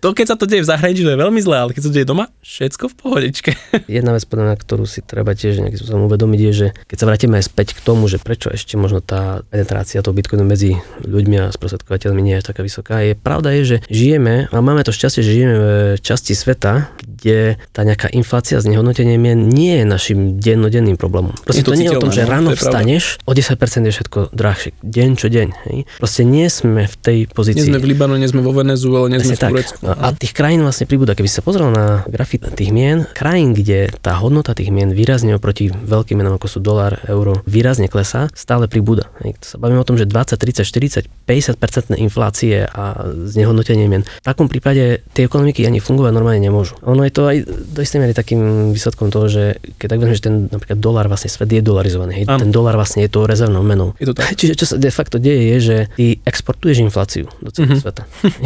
to, keď sa to deje v zahraničí, to je veľmi zlé, ale keď sa to deje doma, všetko v pohodičke. Jedna vec, na ktorú si treba tiež nejakým spôsobom uvedomiť, je, že keď sa vrátime aj späť k tomu, že prečo ešte možno tá penetrácia toho bitcoinu medzi ľuďmi a sprostredkovateľmi nie je taká vysoká, je pravda je, že žijeme a máme to šťastie, že žijeme v časti sveta, kde tá nejaká inflácia s nehodnotením je, nie je našim dennodenným problémom. Proste to, to nie je o tom, že ráno to vstaneš, o desať percent je všetko drahšie, deň čo deň, hej. Proste nie sme v tej pozícii. Nie sme v Libanone, nie sme vo Venezuele, nie sme v Turecku. A tých krajín vlastne pribúda. Keby sa pozrel na grafy tých mien, krajín, kde tá hodnota tých mien výrazne oproti veľkým menám, ako sú dolár, euro, výrazne klesá, stále pribúda. Bavíme o tom, že dvadsať, tridsať, štyridsať, päťdesiat percent inflácie a znehodnotenie mien. V takom prípade tie ekonomiky ani fungovať normálne nemôžu. Ono je to aj do istej miery takým výsledkom toho, že keď tak vieme, že ten napríklad dolár, vlastne svet je dolarizovaný. Hej, ten dolár vlastne je tou rezervnou menou. Je to tak. Čiže čo sa de facto deje, je, že ty exportuješ infláciu do celého mm-hmm. sveta.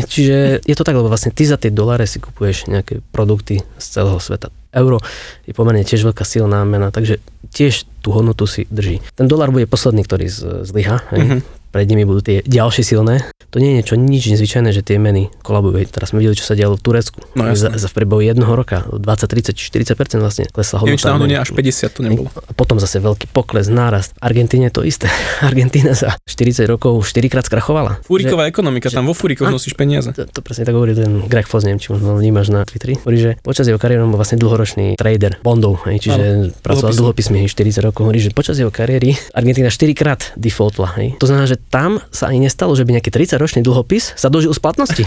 Čiže je to tak, lebo vlastne ty za tie doláre si kupuješ nejaké produkty z celého sveta. Euro je pomerne tiež veľká silná mena, takže tiež tú hodnotu si drží. Ten dolár bude posledný, ktorý zlyha. Mm-hmm. Pred nimi budú tie ďalšie silné. To nie je niečo nič nezvyčajné, že tie meny kolabujú. Teraz sme videli, čo sa dialo v Turecku. No, za, za v priebehu jedného roka dvadsať, tridsať, štyridsať percent vlastne klesla hodnota. Nič na hodne až päťdesiat to nebolo. A potom zase veľký pokles, nárast. Argentíne to isté. Argentína za štyridsať rokov štyrikrát skrachovala. Fúriková že, ekonomika, že, tam vo fúrikoch nosíš peniaze. To, to presne tak hovorí ten Greg Foss, neviem, či možno vnímaš na Twitteri. Hovorí, že počas jeho kariéry bol vlastne dlhoročný trader bondov, hej, čiže no, pracoval s dlhopismi štyridsať rokov. Hovorí, že počas jeho kariéry Argentína štyrikrát defaultla, hej. To znamená, že tam sa ani nestalo, že by nejaký tridsaťročný dlhopis sa dožil splatnosti.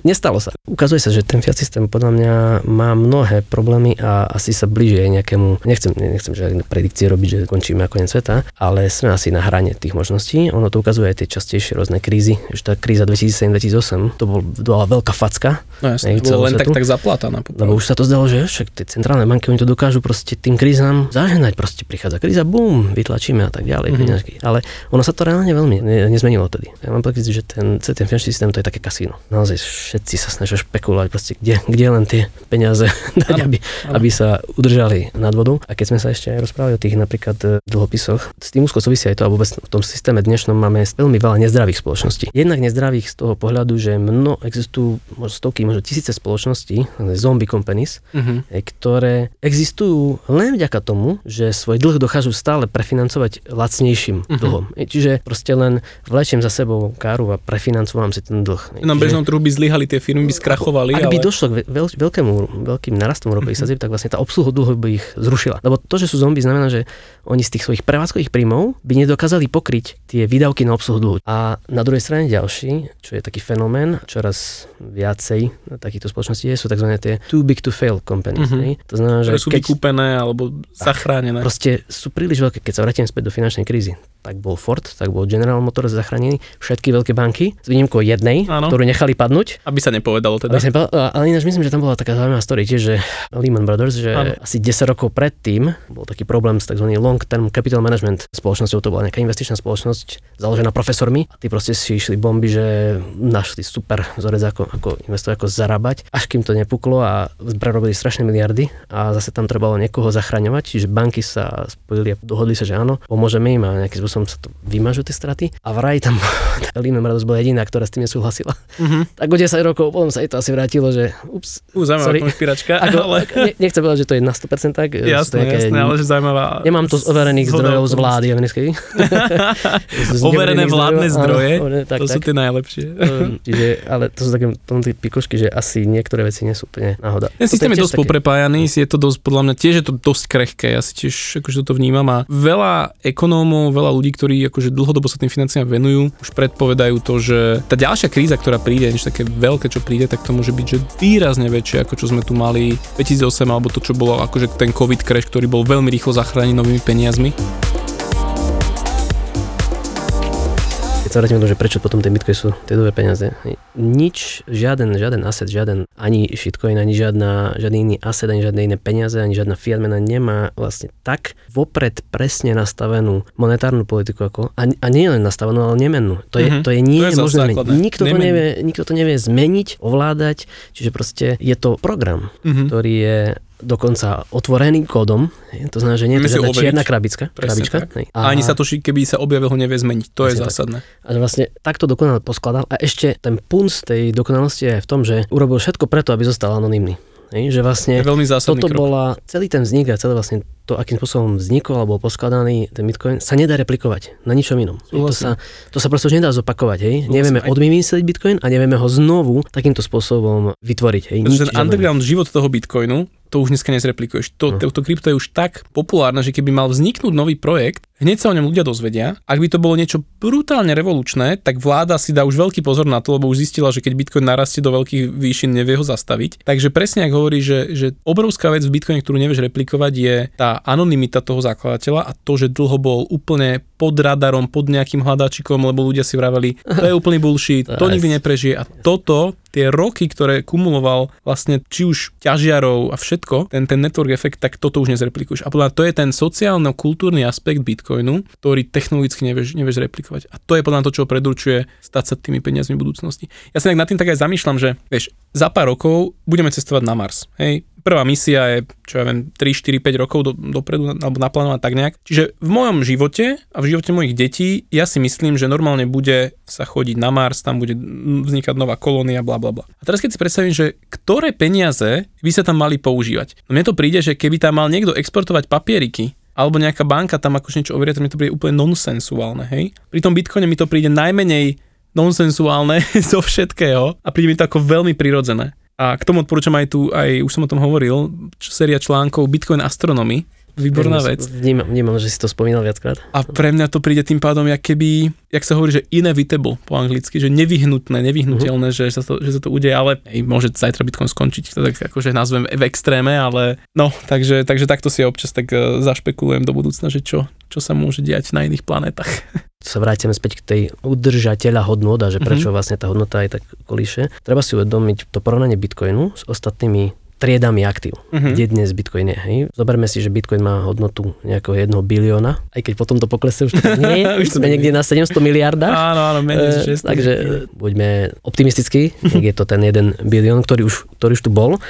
Nestalo sa. Ukazuje sa, že ten fiat systém podľa mňa má mnohé problémy a asi sa blíži aj nejakému, nechcem, nechcem že predikcie robiť, že končíme ako koniec sveta, ale sme asi na hrane tých možností. Ono to ukazuje aj tie častejšie rôzne krízy, že tá kríza dvetisícsedem dvetisícosem, to bol, bola veľká facka. No jasne, to bolo len tak, tak zaplataná. Lebo už sa to zdalo, že však tie centrálne banky, oni to dokážu proste tým krízam zaženať, proste prichádza kríza, bum, vytlačíme a tak ďalej. Mm-hmm. Ale ono sa to reálne veľmi nezmenilo odtedy. Ja mám pocit, že ten, ten finančný systém to je také kasíno. Naozaj všetci sa snažia špekulovať, proste kde, kde len tie peniaze dať, aby, aby sa udržali nad vodou. A keď sme sa ešte aj rozprávali o tých napríklad dlhopisoch, s tým úzko súvisí aj to, a vôbec v tom systéme dnešnom máme veľmi veľa nezdravých spoločností. Jednak nezdravých z toho pohľadu, že mnoho existujú možno stovky, možno tisíce spoločností, zombie companies, uh-huh. ktoré existujú len vďaka tomu, že svoj dlh dokážu stále prefinancovať lacnejším uh-huh. dlhom. Čiže proste len vlečiem za sebou káru a prefinancovám si ten dlh. Na bežnom trhu by zlyhali tie firmy, by skrachovali. Ak by ale... došlo k veľ- veľkému, veľkým narastom úrokových sadzieb, tak vlastne tá obsluha dlhu by ich zrušila. Lebo to, že sú zombie, znamená, že oni z tých svojich prevádzkových príjmov by nedokázali pokryť tie výdavky na obsluhu dlhu. A na druhej strane ďalší, čo je taký fenomén, čoraz viacej takýchto spoločností je, sú tzv. tie too big to fail companies. Mm-hmm. To znamená, že sú keď... vykúpené alebo zachránené. Proste sú príliš veľké, keď sa vrátim späť do finančnej krízy. Tak bol Ford, tak bol General Motors zachránený, všetky veľké banky, s výnimkou jednej, áno, ktorú nechali padnúť. Aby sa nepovedalo teda. Aby sa nepovedalo, ale ináč myslím, že tam bola taká zaujímavá story, že Lehman Brothers, že áno, asi desať rokov predtým bol taký problém s tzv. Long Term Capital Management spoločnosťou, to bola nejaká investičná spoločnosť založená profesormi a tí proste si išli bomby, že našli super vzorec, ako, ako investovať, ako zarábať, až kým to nepuklo a prerobili strašné miliardy a zase tam trebalo niekoho zachraňovať, čiže banky sa spojili a dohodli sa, že áno, pomôžeme im a nejakým som sa to vymažu tie straty a vraj tam Lehman Brothers bola jediná, ktorá s tým nesúhlasila. Uh-huh. Tak o desať rokov potom sa jej to asi vrátilo, že ups. U, zaujímavá konšpiračka. Ale... Ne, nechcem povedať, že to je na sto percent tak. Jasné, nejaké, jasné, ale že zaujímavá. Nemám to z overených zdrojov z vlády. Overené vládne zdroje, áno, áno, tak, to tak, sú tie najlepšie. Um, čiže, ale to sú také tie pikošky, že asi niektoré veci nie sú úplne náhoda. Ten systém je dosť také... poprepájaný, je to dosť, podľa mňa tiež je to dosť krehké, ja si tiež akože toto vnímam a veľa ekonómov, veľa ľudí, ktorí akože dlhodobo sa tým financiám venujú, už predpovedajú to, že tá ďalšia kríza, ktorá príde, nič také veľké, čo príde, tak to môže byť že výrazne väčšie, ako čo sme tu mali dvetisícosem alebo to, čo bolo akože ten COVID crash, ktorý bol veľmi rýchlo zachránený novými peniazmi. Sa vrátime do, že prečo potom tie bitcoiny sú tie dve peniaze. Nič, žiaden, žiaden asset, žiaden ani shitcoin, ani žiadna, žiadny iný asset, ani žiadne iné peniaze, ani žiadna firma nemá vlastne tak vopred presne nastavenú monetárnu politiku ako, a, a nie len nastavenú, ale nemennú. To je, mm-hmm. to je nie to je možné meniť. Nikto to, nevie, nikto to nevie zmeniť, ovládať, čiže proste je to program, mm-hmm. ktorý je dokonca otvoreným kódom. To znamená, že nie je to žiadna čierna krabička. A ani Satoshi, keby sa objavil, ho nevie zmeniť. To je zásadné. Tak. A vlastne takto dokonale poskladal. A ešte ten punc tej dokonalosti je v tom, že urobil všetko preto, aby zostal anonymný. Že vlastne toto krok. Bola celý ten vznik a celé vlastne to, akým spôsobom vznikol alebo poskladaný ten Bitcoin, sa nedá replikovať na ničom inom. To sa, to sa proste už nedá zopakovať. Hej. Nevieme odmyslieť Bitcoin a nevieme ho znovu takýmto spôsobom vytvoriť. Hej. Nič, ten underground život toho Bitcoinu to už dneska nezreplikuješ. To, uh-huh. to krypto je už tak populárne, že keby mal vzniknúť nový projekt, hneď sa o ňom ľudia dozvedia. Ak by to bolo niečo brutálne revolučné, tak vláda si dá už veľký pozor na to, lebo už zistila, že keď Bitcoin narastie do veľkých výšin, nevie ho zastaviť. Takže presne ako hovorí, že, že obrovská vec v Bitcoine, ktorú nevieš replikovať, je tá anonymita toho zakladateľa a to, že dlho bol úplne pod radarom, pod nejakým hľadáčikom, lebo ľudia si vraveli, to je úplný bullshit, to nikdy neprežije a toto tie roky, ktoré kumuloval vlastne či už ťažiarov a všetko, ten, ten network efekt, tak toto už nezreplikuješ. A podľa to je ten sociálno-kultúrny aspekt Bitcoinu, ktorý technologicky nevieš, nevieš replikovať. A to je podľa to, čo predurčuje stať sa tými peniazmi v budúcnosti. Ja sa nad tým tak aj zamýšľam, že vieš, za pár rokov budeme cestovať na Mars. Hej? Prvá misia je, čo ja viem, tri, štyri, päť rokov do, dopredu, alebo naplánovaná tak nejak. Čiže v mojom živote a v živote mojich detí, ja si myslím, že normálne bude sa chodiť na Mars, tam bude vznikať nová kolónia, bla bla bla. A teraz keď si predstavím, že ktoré peniaze by sa tam mali používať. No mne to príde, že keby tam mal niekto exportovať papieriky, alebo nejaká banka tam akože niečo overia, to mi to príde úplne nonsensuálne, hej. Pri tom Bitcoine mi to príde najmenej nonsensuálne zo všetkého a príde mi to ako veľmi prirodzené. A k tomu odporúčam aj tu, aj už som o tom hovoril, séria článkov Bitcoin astronomy. Výborná vec. Vnímam, vnímam, že si to spomínal viackrát. A pre mňa to príde tým pádom, jak keby, jak sa hovorí, že inevitable po anglicky, že nevyhnutné, nevyhnutelné, uh-huh. že, sa to, že sa to udeje, ale hej, môže zajtra Bitcoin skončiť, to tak akože nazvem v extréme, ale no, takže, takže takto si občas tak zašpekulujem do budúcna, že čo, čo sa môže diať na iných planetách. Sa vrátime späť k tej udržateľa hodnota, že prečo mm-hmm. vlastne tá hodnota aj tak kolíše. Treba si uvedomiť to porovnanie Bitcoinu s ostatnými triedami aktív, uh-huh. kde dnes Bitcoin je. Hej. Zoberme si, že Bitcoin má hodnotu nejakého jedného bilióna, aj keď potom to poklesne už tak nie, sme niekde na sedemsto miliardách. Áno, áno, menej šesť. E, takže buďme optimistickí, je to ten jeden bilión, ktorý už, ktorý už tu bol.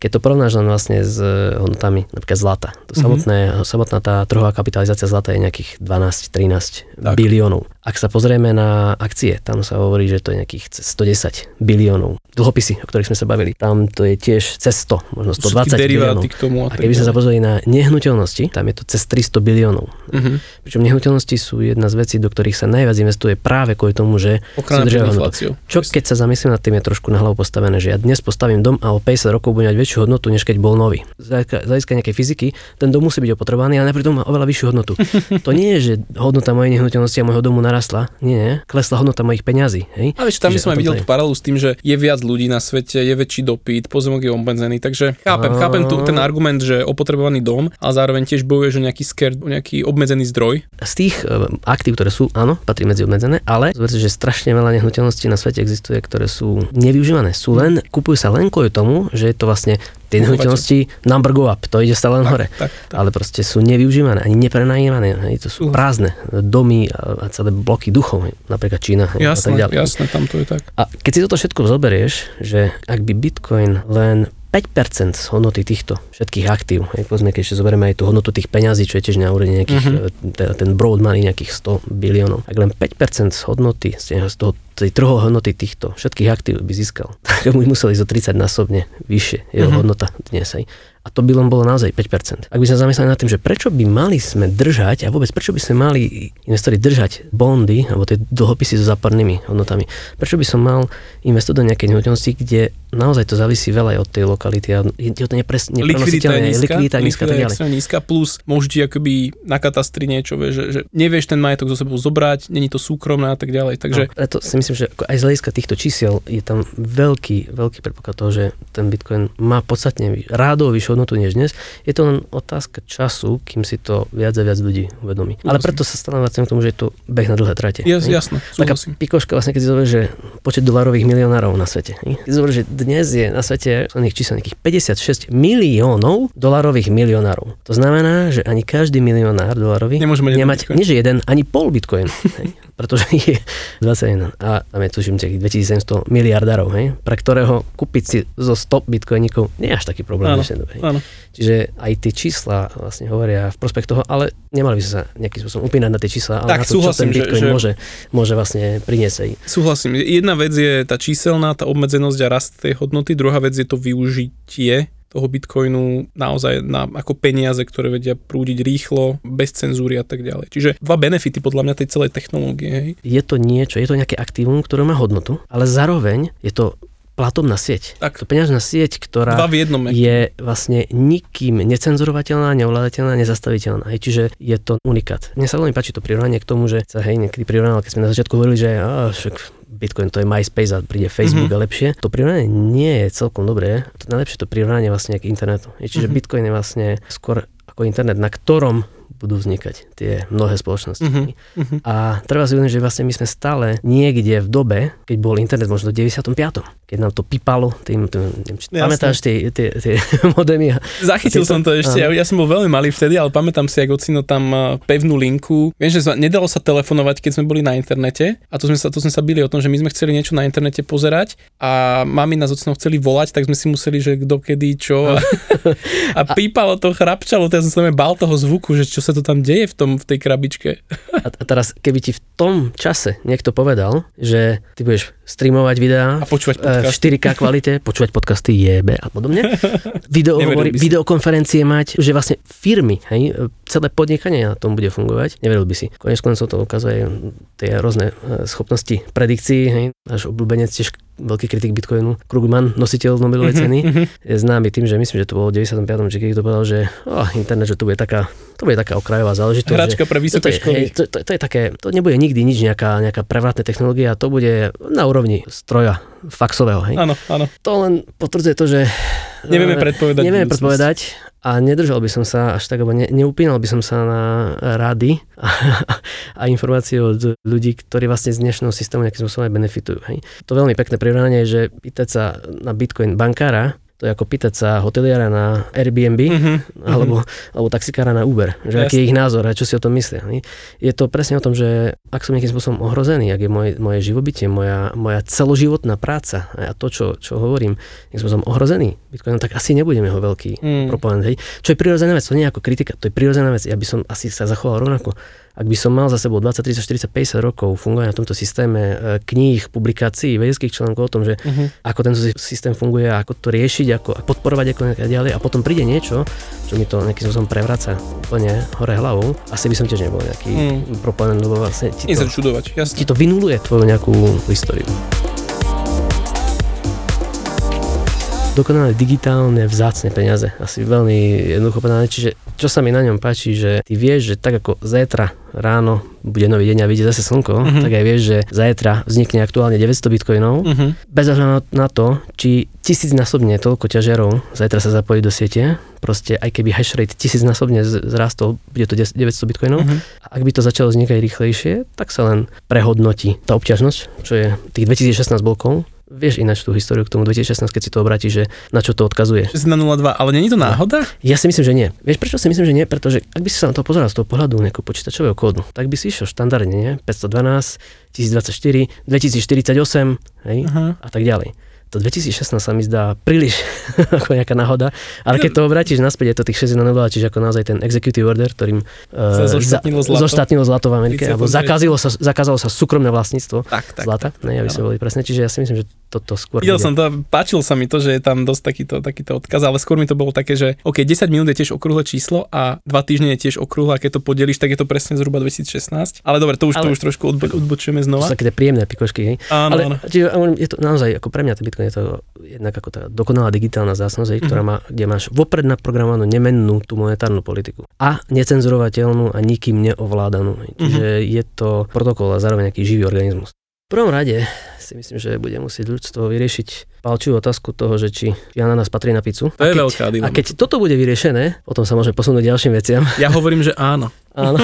Keď to porovnáš len vlastne s hodnotami napríklad zlata. To samotné, uh-huh. samotná tá trhová kapitalizácia zlata je nejakých dvanásť trinásť biliónov. Ak sa pozrieme na akcie, tam sa hovorí, že to je nejakých stodesať biliónov. Dlhopisy, o ktorých sme sa bavili, tam to je tiež cez sto, možno stodvadsať biliónov. K tomu a, a keby sme sa pozreli na nehnuteľnosti, tam je to cez tristo biliónov. Uh-huh. Pričom nehnuteľnosti sú jedna z vecí, do ktorých sa najviac investuje práve kvôli tomu, že udržia infláciu. Čo keď sa zamyslím nad tým, je trošku na hlavu postavené, že ja dnes postavím dom a o päťdesiat rokov bude mať väčšiu hodnotu, než keď bol nový. Z hľadiska nejakej fyziky, ten dom musí byť opotrebovaný, ale napriek tomu má oveľa vyššiu hodnotu. To nie je, že hodnota mojej nehnuteľnosti a môjho domu narastla, nie, klesla hodnota mojich peňazí, hej? Ale tam by som aj videl tú paralelu s tým, že je viac ľudí na svete, je väčší dopyt, pozemok je obmedzený, takže chápem, a... chápem tu ten argument, že opotrebovaný dom, a zároveň tiež bojuje, že nejaký scared, nejaký obmedzený zdroj. Z tých um, aktív, ktoré sú, áno, patrí medzi obmedzené, ale zoberte, že strašne veľa nehnuteľností na svete existuje, ktoré sú nevyužívané, sú len kupujú sa len kvôli tomu, že je to vlastne tie nehnuteľnosti number go up, to ide stále len hore, tak, tak. Ale proste sú nevyužívané, ani neprenajímané, hej, to sú prázdne domy a celé bloky duchov, hej, napríklad Čína, hej, jasné, a tak ďalej. Jasné, tam to je tak. A keď si toto všetko zoberieš, že ak by Bitcoin len päť percent z hodnoty týchto všetkých aktív, hej, povedzme, keď ešte zoberieme aj tú hodnotu tých peňazí, čo je tiež na úrovni nejakých, mm-hmm. teda ten broad money nejakých sto biliónov, ak len päť percent z hodnoty, z toho tej trhovej hodnoty týchto všetkých aktív by získal, tak by musel ísť o tridsaťnásobne vyššie jeho mm-hmm. hodnota dnes. Aj. A to by len bolo naozaj päť percent. Ak by sme zamysleli nad tým, že prečo by mali sme držať a vôbec prečo by sme mali investori držať bondy alebo tie dlhopisy so zápornými hodnotami, prečo by som mal investovať do nejakej nehnuteľnosti, kde naozaj to závisí veľa aj od tej lokality a je to nepres, neprenositeľné, likvidita je nízka, nízka, nízka, plus môžete akoby na katastri niečo, že, že nevieš ten majetok zo sebou zobrať, není to súkromné a tak ďalej. Takže... No, myslím, že aj z hľadiska týchto čísiel je tam veľký, veľký predpoklad toho, že ten Bitcoin má podstatne rádovo vyššiu hodnotu než dnes. Je to len otázka času, kým si to viac a viac ľudí uvedomí. Ale preto sa stále vraciam k tomu, že je to beh na dlhé trate. Yes, jasné. Taká pikoška vlastne, keď si zoberieš, že počet dolárových milionárov na svete. Keď si zoberieš, že dnes je na svete člených čísel nejakých päťdesiatšesť miliónov dolárových milionárov. To znamená, že ani každý milionár dolárový nemá nič jeden, ani pol Bitcoin. Pretože je dvadsaťjeden. A tam je tuším dvetisícsedemsto miliardárov, hej, pre ktorého kúpiť si zo sto bitcoiníkov nie je až taký problém. Áno, dobe, áno. Čiže aj tie čísla vlastne hovoria v prospech toho, ale nemali by sa nejakým spôsobom upínať na tie čísla, ale tak, na to, čo ten Bitcoin že, že... Môže, môže vlastne priniesť. Súhlasím. Jedna vec je tá číselná, tá obmedzenosť a rast tej hodnoty, druhá vec je to využitie toho Bitcoinu naozaj na, ako peniaze, ktoré vedia prúdiť rýchlo, bez cenzúry a tak ďalej. Čiže dva benefity podľa mňa tej celej technológie. Hej? Je to niečo, je to nejaké aktívum, ktoré má hodnotu, ale zároveň je to platobná sieť. Tak. To peňažná sieť, ktorá je vlastne nikým necenzurovateľná, neovládateľná, nezastaviteľná. Hej, čiže je to unikát. Mne sa veľmi páči to prirovnanie k tomu, že sa hej niekedy prirovnalo, keď sme na začiatku hovorili, že á, však Bitcoin to je MySpace a príde Facebook mm-hmm. a lepšie. To prirovnanie nie je celkom dobré. To najlepšie to prirovnanie vlastne k internetu. Hej, čiže mm-hmm. Bitcoin je vlastne skôr ako internet, na ktorom budú vznikať tie mnohé spoločnosti. Uh-huh. A treba si uvedomiť, že vlastne my sme stále niekde v dobe, keď bol internet možno v deväťdesiatom piatom Keď nám to pipalo, tým, tým, neviem, či pamätáš tie, tie, tie modemy. Zachytil som to ešte, ja, ja som bol veľmi malý vtedy, ale pamätám si, ako ocino tam pevnú linku. Viem, že sme, nedalo sa telefonovať, keď sme boli na internete a to sme sa, to sme sa bili o tom, že my sme chceli niečo na internete pozerať a mami nás ocino chceli volať, tak sme si museli, že kdo, kedy, čo. A, a pipalo to, chrapčalo, to ja som sa bál toho zvuku, že čo sa to tam deje v tom, v tej krabičke. A teraz, keby ti v tom čase niekto povedal, že ty budeš streamovať videá a počúvať v štyri ká kvalite, počúvať podcasty jebe a podobne, video hovorí, videokonferencie mať, že vlastne firmy, hej, celé podnikanie na tom bude fungovať, neveril by si. Konec koncov to ukazuje tie rôzne schopnosti predikcií, hej, náš obľúbenec tiež veľký kritik Bitcoinu, Krugman, nositeľ Nobelovej ceny, mm-hmm. je známy tým, že myslím, že to bolo v deväťdesiatom piatom že keď to povedal, že oh, internet, že to bude taká, to bude taká okrajová záležitosť. Hračka pre vysoké školy. To, to, to je také, to nebude nikdy nič nejaká, nejaká prevratná technológia, to bude na úrovni stroja faxového. Hej. Áno, áno. To len potvrdzuje to, že nevieme predpovedať. Nevieme predpovedať a nedržal by som sa až tak, alebo ne, neupínal by som sa na rady a, a informácie od ľudí, ktorí vlastne z dnešného systému nejakým spôsobom aj benefitujú. Hej. To veľmi pekné prirovnanie, že pýtať sa na Bitcoin bankára, to je ako pýtať sa hoteliara na Airbnb mm-hmm. alebo, alebo taxikára na Uber, že Jasne. Aký je ich názor a čo si o tom myslia. Ne? Je to presne o tom, že ak som nejakým spôsobom ohrozený, ak je moje, moje živobytie, moja, moja celoživotná práca a to, čo, čo hovorím, nejakým spôsobom ohrozený Bitcoinom, tak asi nebudeme ho veľký mm. proponent. Hej? Čo je prirodzená vec, to nie je ako kritika, to je prirodzená vec, ja by som asi sa zachoval rovnako. Ak by som mal za sebou dvadsať, tridsať, štyridsať, päťdesiat rokov fungovania v tomto systéme, kníh, publikácií, vedeckých článkov o tom, že uh-huh. ako ten systém funguje, ako to riešiť, ako podporovať, ako ďalej, a potom príde niečo, čo mi to nejakým spôsobom prevraca úplne hore hlavou, asi by som tiež nebol nejaký mm. proponent, lebo vlastne ti to, čudovať, ti to vynuluje tvoju nejakú históriu. Dokonale digitálne vzácne peniaze. Asi veľmi jednoducho povedané. Čiže čo sa mi na ňom páči, že ty vieš, že tak ako zajtra ráno bude nový deň a vyjde zase slnko, uh-huh. tak aj vieš, že zajtra vznikne aktuálne deväťsto bitcoinov. Uh-huh. Bez ohľadu na to, či tisícnásobne toľko ťažiarov zajtra sa zapojí do siete, proste aj keby hash rate tisícnásobne zrastol, bude to deväťsto bitcoinov. Uh-huh. Ak by to začalo vznikať rýchlejšie, tak sa len prehodnotí tá obťažnosť, čo je tých dvetisícšestnásť blokov. Vieš ináč tú históriu k tomu dvetisícšestnásť, keď si to obráti, že na čo to odkazuje. šesť na nula dva, ale nie je to náhoda? Ja si myslím, že nie. Vieš, prečo si myslím, že nie? Pretože ak by si sa na to pozeral z toho pohľadu nejakého počítačového kódu, tak by si išiel štandardne, nie? päťstodvanásť, tisícdvadsaťštyri, dvetisícštyridsaťosem, hej? Aha. A tak ďalej. To dvetisícšestnásť sa mi zdá príliš ako nejaká náhoda, ale keď to obrátiš naspäť, je to tých šesť nula nula, čiže ako naozaj ten executive order, ktorým uh, zoštátnilo zlato. Zoštátnilo zlato v Amerike, alebo zakázalo sa, zakázalo sa súkromné vlastníctvo tak, tak, zlata, tak, tak, ne, aby sme boli presné, čiže ja si myslím, že toto skôr... Videl som to, páčil sa mi to, že je tam dosť takýto, takýto odkaz, ale skôr mi to bolo také, že OK, desať minút je tiež okrúhle číslo a dva týždne je tiež okrúhle, a keď to podeliš, tak je to presne zhruba dvetisícšestnásť. Ale dobre, to už ale, to už trošku odbo- odbočujeme znova. To sú také príjemné pikošky, hej. Áno, ale áno. Čiže, je to naozaj ako pre mňa ten Bitcoin je to jednak ako tá dokonalá digitálna zácnosť, mm-hmm. ktorá má, kde máš vopred naprogramovanú nemennú tú monetárnu politiku a necenzurovateľnú a nikým neovládanú. Čiže mm-hmm. je to protokol a zároveň nejaký živý organizmus. V prvom rade si myslím, že bude musieť ľudstvo vyriešiť palčivú otázku toho, že či ja na nás patrí na pizzu. To je veľká dilema. A keď toto bude vyriešené, potom sa môžeme posunúť ďalším veciam. Ja hovorím, že áno. Áno.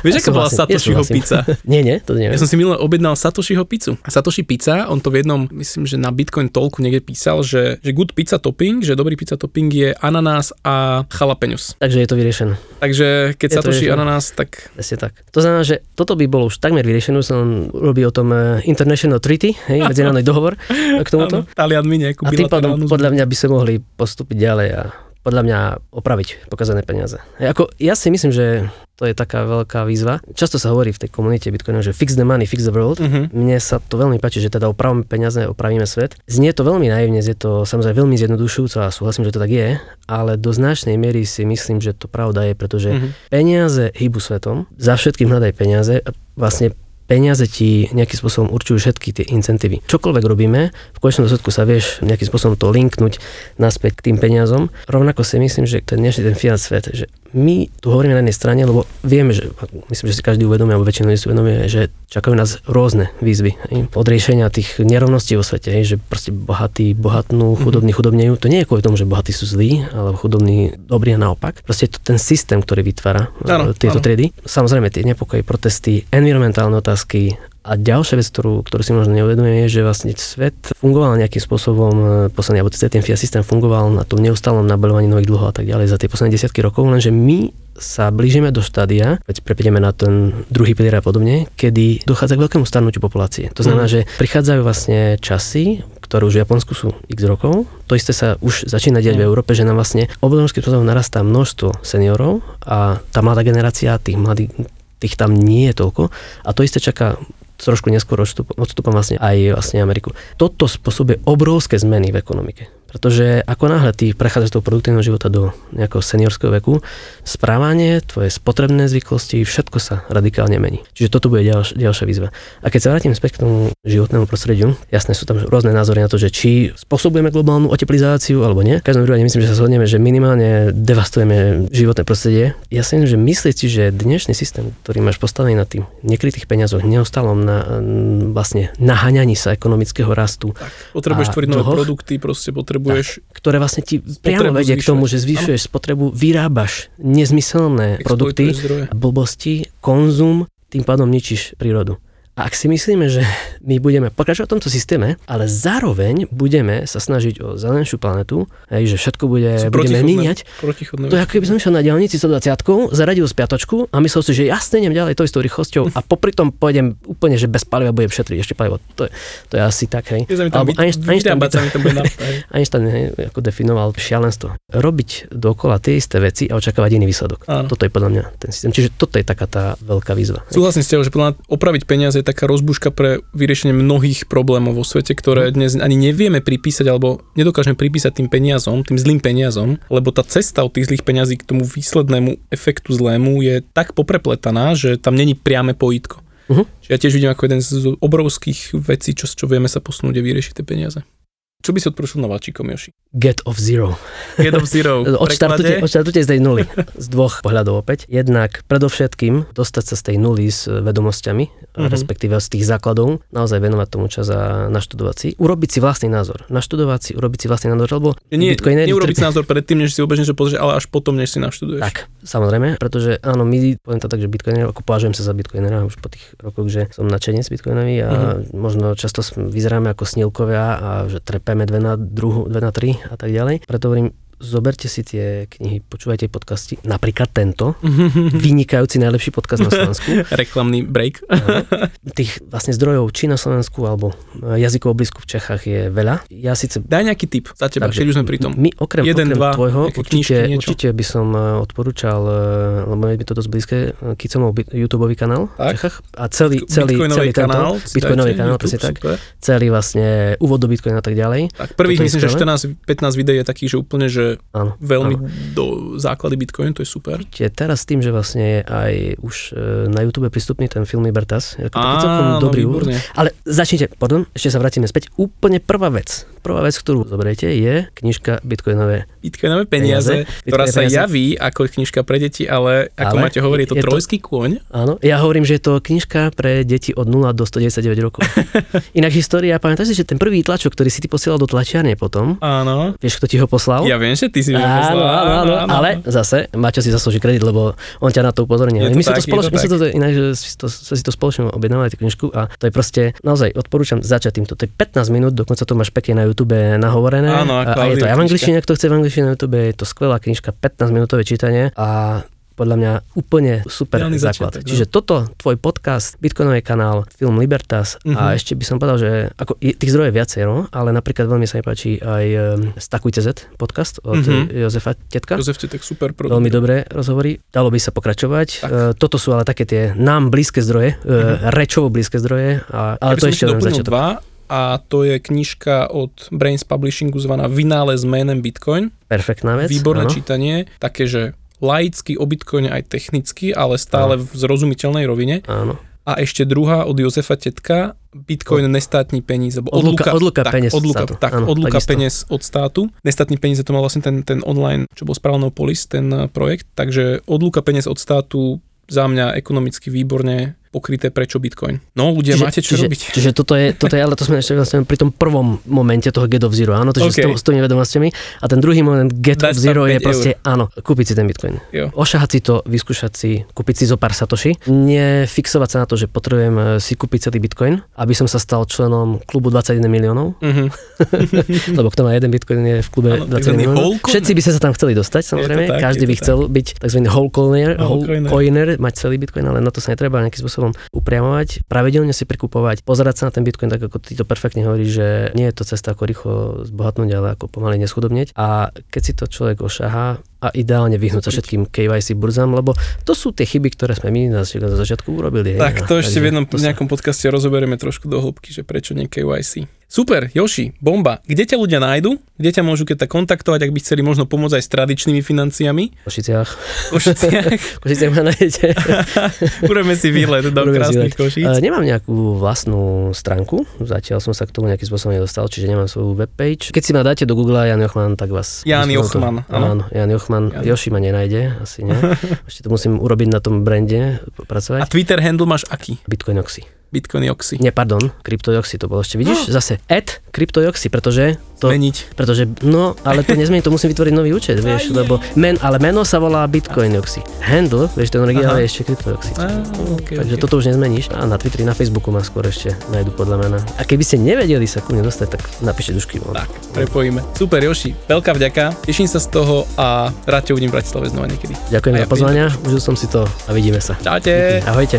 Vieš, aká bola Satoshiho pizza? Nie, nie, to neviem. Ja som si minule objednal Satoshiho pizzu. A Satoshi pizza, on to v jednom, myslím, že na Bitcoin Talku niekde písal, že, že good pizza topping, že dobrý pizza topping je ananás a jalapeňos. Takže je to vyriešené. Takže keď je Satoshi ananás, tak... Jasne tak. To znamená, že toto by bolo už takmer vyriešené, som robil o tom International Treaty, hej, medzinárodný dohovor k tomuto. Áno, Talian mi nejakú bilaterálnu... A tým pádom, podľa mňa by sme mohli postúpiť ďalej a podľa mňa opraviť pokazané peniaze. Ako, ja si myslím, že to je taká veľká výzva. Často sa hovorí v tej komunite Bitcoinu, že fix the money, fix the world. Uh-huh. Mne sa to veľmi páči, že teda opravíme peniaze, opravíme svet. Znie to veľmi naivne, je to samozrejme veľmi zjednodušujúco a súhlasím, že to tak je, ale do značnej miery si myslím, že to pravda je, pretože uh-huh. peniaze hýbu svetom, za všetkým hľadaj peniaze a vlastne peniaze ti nejakým spôsobom určujú všetky tie incentívy. Čokoľvek robíme, v konečnom dôsledku sa vieš nejakým spôsobom to linknúť naspäť k tým peniazom. Rovnako si myslím, že ten dnešný ten fiat svet, že my tu hovoríme na jednej strane, lebo vieme, že myslím, že si každý uvedomuje, alebo väčšina ľudí si uvedomuje, že čakajú nás rôzne výzvy. Od riešenia tých nerovností vo svete, že proste bohatí bohatnú, chudobní chudobnejú. To nie je kvôli tomu, že bohatí sú zlí, alebo chudobní dobrí a naopak. Proste je to ten systém, ktorý vytvára ano, tieto ano. triedy. Samozrejme tie nepokoje, protesty, environmentálne otázky, a ďalšia vec, ktorú, ktorú si možno neuvedomujeme, je, že vlastne svet fungoval nejakým spôsobom posledný, alebo ten fiat systém fungoval na tom neustálom nabaľovaní nových dlhov a tak ďalej za tie posledné desiatky rokov, lenže my sa blížime do štádia, veď prepiedeme na ten druhý pilier a podobne, kedy dochádza k veľkému starnutiu populácie. To znamená, mm. že prichádzajú vlastne časy, ktoré už v Japonsku sú x rokov. To isté sa už začína diať mm. v Európe, že nám vlastne obrovským spôsobom narastá množstvo seniorov a tá mladá generácia tých mladých tých tam nie je toľko a to isté čaká trošku neskôr odstup, odstupom vlastne aj vlastne Ameriku. Toto spôsobuje obrovské zmeny v ekonomike, pretože ako náhle ty prechádzaš z toho produktívneho života do nejakého seniorského veku, správanie, tvoje spotrebné zvyklosti, všetko sa radikálne mení. Čiže toto bude ďalš, ďalšia výzva. A keď sa vrátim späť k tomu životnému prostrediu, jasné sú tam rôzne názory na to, že či spôsobujeme globálnu oteplizáciu alebo nie. V každom prípade myslím, že sa zhodneme, že minimálne devastujeme životné prostredie. Ja si myslím, že myslíš si, že dnešný systém, ktorý máš postavený na tým nekrytých peňazoch, neustálom na vlastne naháňaní sa ekonomického rastu. Tak, potrebuješ tvoriť nové produkty, proste potrebuješ... Tak, ktoré vlastne ti priamo vedie zvyšovať. K tomu, že zvyšuješ ano. spotrebu, vyrábaš nezmyselné Exploituješ produkty, zdroje. Blbosti, konzum, tým pádom ničíš prírodu. A A ak si myslíme, že my budeme pokračovať v tomto systéme, ale zároveň budeme sa snažiť o zelenšiu planetu, že všetko bude, budeme míňať, to je ako keby som išiel na diaľnici stodvadsiatkou, zaradil spiatočku a myslel si, že jasne idem ďalej to istou rýchlosťou a popri tom pôjdem úplne, že bez paliva budem šetriť ešte palivo. To je, to je asi tak, hej. Alebo Einstein ako definoval šialenstvo. Robiť dokola tie isté veci a očakávať iný výsledok. Áno. Toto je podľa mňa ten systém. Čiže toto je taká tá veľká výzva. Súhlasím s tebou, že podľa mňa opraviť peniaze taká rozbuška pre vyriešenie mnohých problémov vo svete, ktoré dnes ani nevieme pripísať alebo nedokážeme pripísať tým peniazom, tým zlým peniazom, lebo tá cesta od tých zlých peniazí k tomu výslednému efektu zlému je tak poprepletaná, že tam není priame pojítko. Uh-huh. Čiže ja tiež vidím ako jeden z obrovských vecí, čo, čo vieme sa posunúť a vyriešiť tie peniaze. Čo by si odporúčil nováčikom, Joši? Get off zero. Get off zero. Odštartujte, odštartujte z tej nuly. Z dvoch pohľadov opäť. Jednak predovšetkým dostať sa z tej nuly s vedomosťami, mm-hmm. respektíve z tých základov, naozaj venovať tomu čas a naštudovať si, urobiť si vlastný názor. Naštudovať si, urobiť si vlastný názor, lebo nie, neurobiť si názor predtým, než si obežneš, ale až potom, než si naštuduješ. Tak, samozrejme, pretože áno, my poviem to tak, že bitcoiner, ako považujem sa za bitcoinera už po tých rokoch, že som nadšenec bitcoinový a mm-hmm. možno často vyzeráme ako snílkovia a že trep dve na druhú, dve na tri a tak ďalej. Preto hovorím, zoberte si tie knihy, počúvajte podcasty, napríklad tento, vynikajúci najlepší podcast na Slovensku. Reklamný break. Tých vlastne zdrojov či na Slovensku, alebo jazykov blízku v Čechách je veľa. Ja síce... Daj nejaký tip za teba, keď už sme pri tom. My okrem, Jeden, okrem dva, tvojho, určite, určite by som odporúčal, lebo je mi to dosť blízke, Kicomov YouTubeový kanál tak. v Čechách. A celý, celý, Bitcoinový celý kanál, tento, Bitcoinový kanál, presne tak. Celý vlastne úvod do Bitcoina a tak ďalej. Tak prvých myslím, že štrnásť pätnásť videí je takých, že úplne, že Áno, veľmi áno. do základy Bitcoinu, to je super. Je teraz tým, že vlastne je aj už na YouTube prístupný ten film Libertas. Je taký celkom dobrý úvod. Ale začnite, pardon, ešte sa vrátime späť. Úplne prvá vec, prvá vec, ktorú zoberiete, je knižka Bitcoinové Bitcoinové peniaze, peniaze ktorá Bitcoinové sa peniaze. javí ako knižka pre deti, ale ako ale máte hovorí, je to je trojský to, kôň. Áno, ja hovorím, že je to knižka pre deti od nula do stodeväťdesiatdeväť rokov. Inak história, pamätáš si, že ten prvý tlačok, ktorý si ty posielal do tlačiarne potom, áno. vieš, kto ti ho poslal? Ja viem, že ty si mi ho poslal. Áno, áno, áno, ale zase, Maťo si zaslúži kredit, lebo on ťa na to upozornil. My sme to spoločne, my sme to inak, že si to spoločne objednávali tú knižku a to je proste, naozaj odporúčam začať týmto. To je pätnásť minút, dokonca to máš pekne na YouTube nahovorené. Áno, a, a je to aj v angličtine, kto chce v angličtine na YouTube, je to skvelá knižka, pätnásť minútové čítanie a podľa mňa úplne super Reálny základ. Začiatok, Čiže no? toto, tvoj podcast, Bitcoinový kanál, film Libertas uh-huh. a ešte by som povedal, že ako tých zdrojov je viacero, ale napríklad veľmi sa mi páči aj um, Stacuj.cz podcast od uh-huh. Jozefa Tetka. Jozef Tetek, super produkt. Veľmi dobré rozhovory. Dalo by sa pokračovať. Uh, toto sú ale také tie nám blízke zdroje, uh-huh. uh, rečovo blízke zdroje, a, ale Aby to ešte len začiatok. A to je knižka od Brains Publishingu zvaná Vynález menom Bitcoin. Perfektná vec. Výborné áno. čítanie, také, že laicky o Bitcoine aj technicky, ale stále áno. v zrozumiteľnej rovine. Áno. A ešte druhá od Jozefa Tetka, Bitcoin od... Nestátny peníz, alebo odluka, odluka, odluka tak, peniaz odluka, od státu. Tak, áno, odluka peniaz od státu. Nestátny peníz, to mal vlastne ten, ten online, čo bol správnou polis, ten projekt. Takže odluka peniaz od státu za mňa ekonomicky výborne pokryté, prečo Bitcoin. No, ľudia, čiže, máte čo čiže, robiť. Čiže toto je, toto je, ale to sme ešte vlastne pri tom prvom momente toho get of zero, áno, to okay. s tými vedomostiami. A ten druhý moment get Dať of zero je proste, eur. áno, kúpiť si ten Bitcoin. Jo. Ošahať si to, vyskúšať si, kúpiť si zo pár satoshi, nefixovať sa na to, že potrebujem si kúpiť celý Bitcoin, aby som sa stal členom klubu dvadsaťjeden miliónov, uh-huh. lebo kto má jeden Bitcoin je v klube áno, dvadsaťjeden miliónov. Všetci by sa sa tam chceli dostať, samozrejme, tak, každý by tak. chcel byť tzv. whole coiner, whole coiner, mať celý Bitcoin, ale na to sa netreba nejaký spôsob upriamovať, pravidelne si prikupovať, pozerať sa na ten Bitcoin, tak ako ty to perfektne hovoríš, že nie je to cesta ako rýchlo zbohatnúť, ale ako pomaly neschudobneť. A keď si to človek ošahá a ideálne vyhnúť sa všetkým ká vaj sí burzám, lebo to sú tie chyby, ktoré sme my na začiatku urobili. Tak to ešte v jednom nejakom podcaste rozoberieme trošku do hĺbky, že prečo nie ká vaj sí. Super, Joši, bomba. Kde ťa ľudia nájdu? Kde ťa môžu keď tak kontaktovať, ak by chceli možno pomôcť aj s tradičnými financiami? V Košiciach. V Košiciach. V Košiciach ma nájdete. Urobíme si výlet do krásnych Košíc. Nemám nejakú vlastnú stránku, zatiaľ som sa k tomu nejakým spôsobom nedostal, čiže nemám svoju webpage. Keď si ma dáte do Google Jan Jochman, tak vás... Jan Jochman, áno. Jan Jochman, Jan. Joši ma nenájde, asi nie. Ešte to musím urobiť na tom brande, pracovať. A Twitter handle máš aký? Bitcoinoxy. Bitcoinoxy. Nie, pardon, kryptojoxy to bolo ešte, vidíš? No. Zase at kryptojoxy, pretože to... Zmeniť. Pretože, no, ale to nezmeniť, to musím vytvoriť nový účet, vieš, lebo men, ale meno sa volá Bitcoinoxy. Handle, vieš, ten originál je ešte kryptojoxy. Ah, okay, takže okay. Toto už nezmeníš. A na Twitteri, na Facebooku ma skôr ešte nájdu podľa mena. A keby ste nevedeli sa ku mne dostať, tak napíšte dušky. Tak, prepojíme. Super, Joši, veľká vďaka. Teším sa z toho a rád ťa uvidím v Bratislave znova niekedy. Ďakujem za ja pozvania, užil som si to a vidíme sa. Čaute. Ahojte.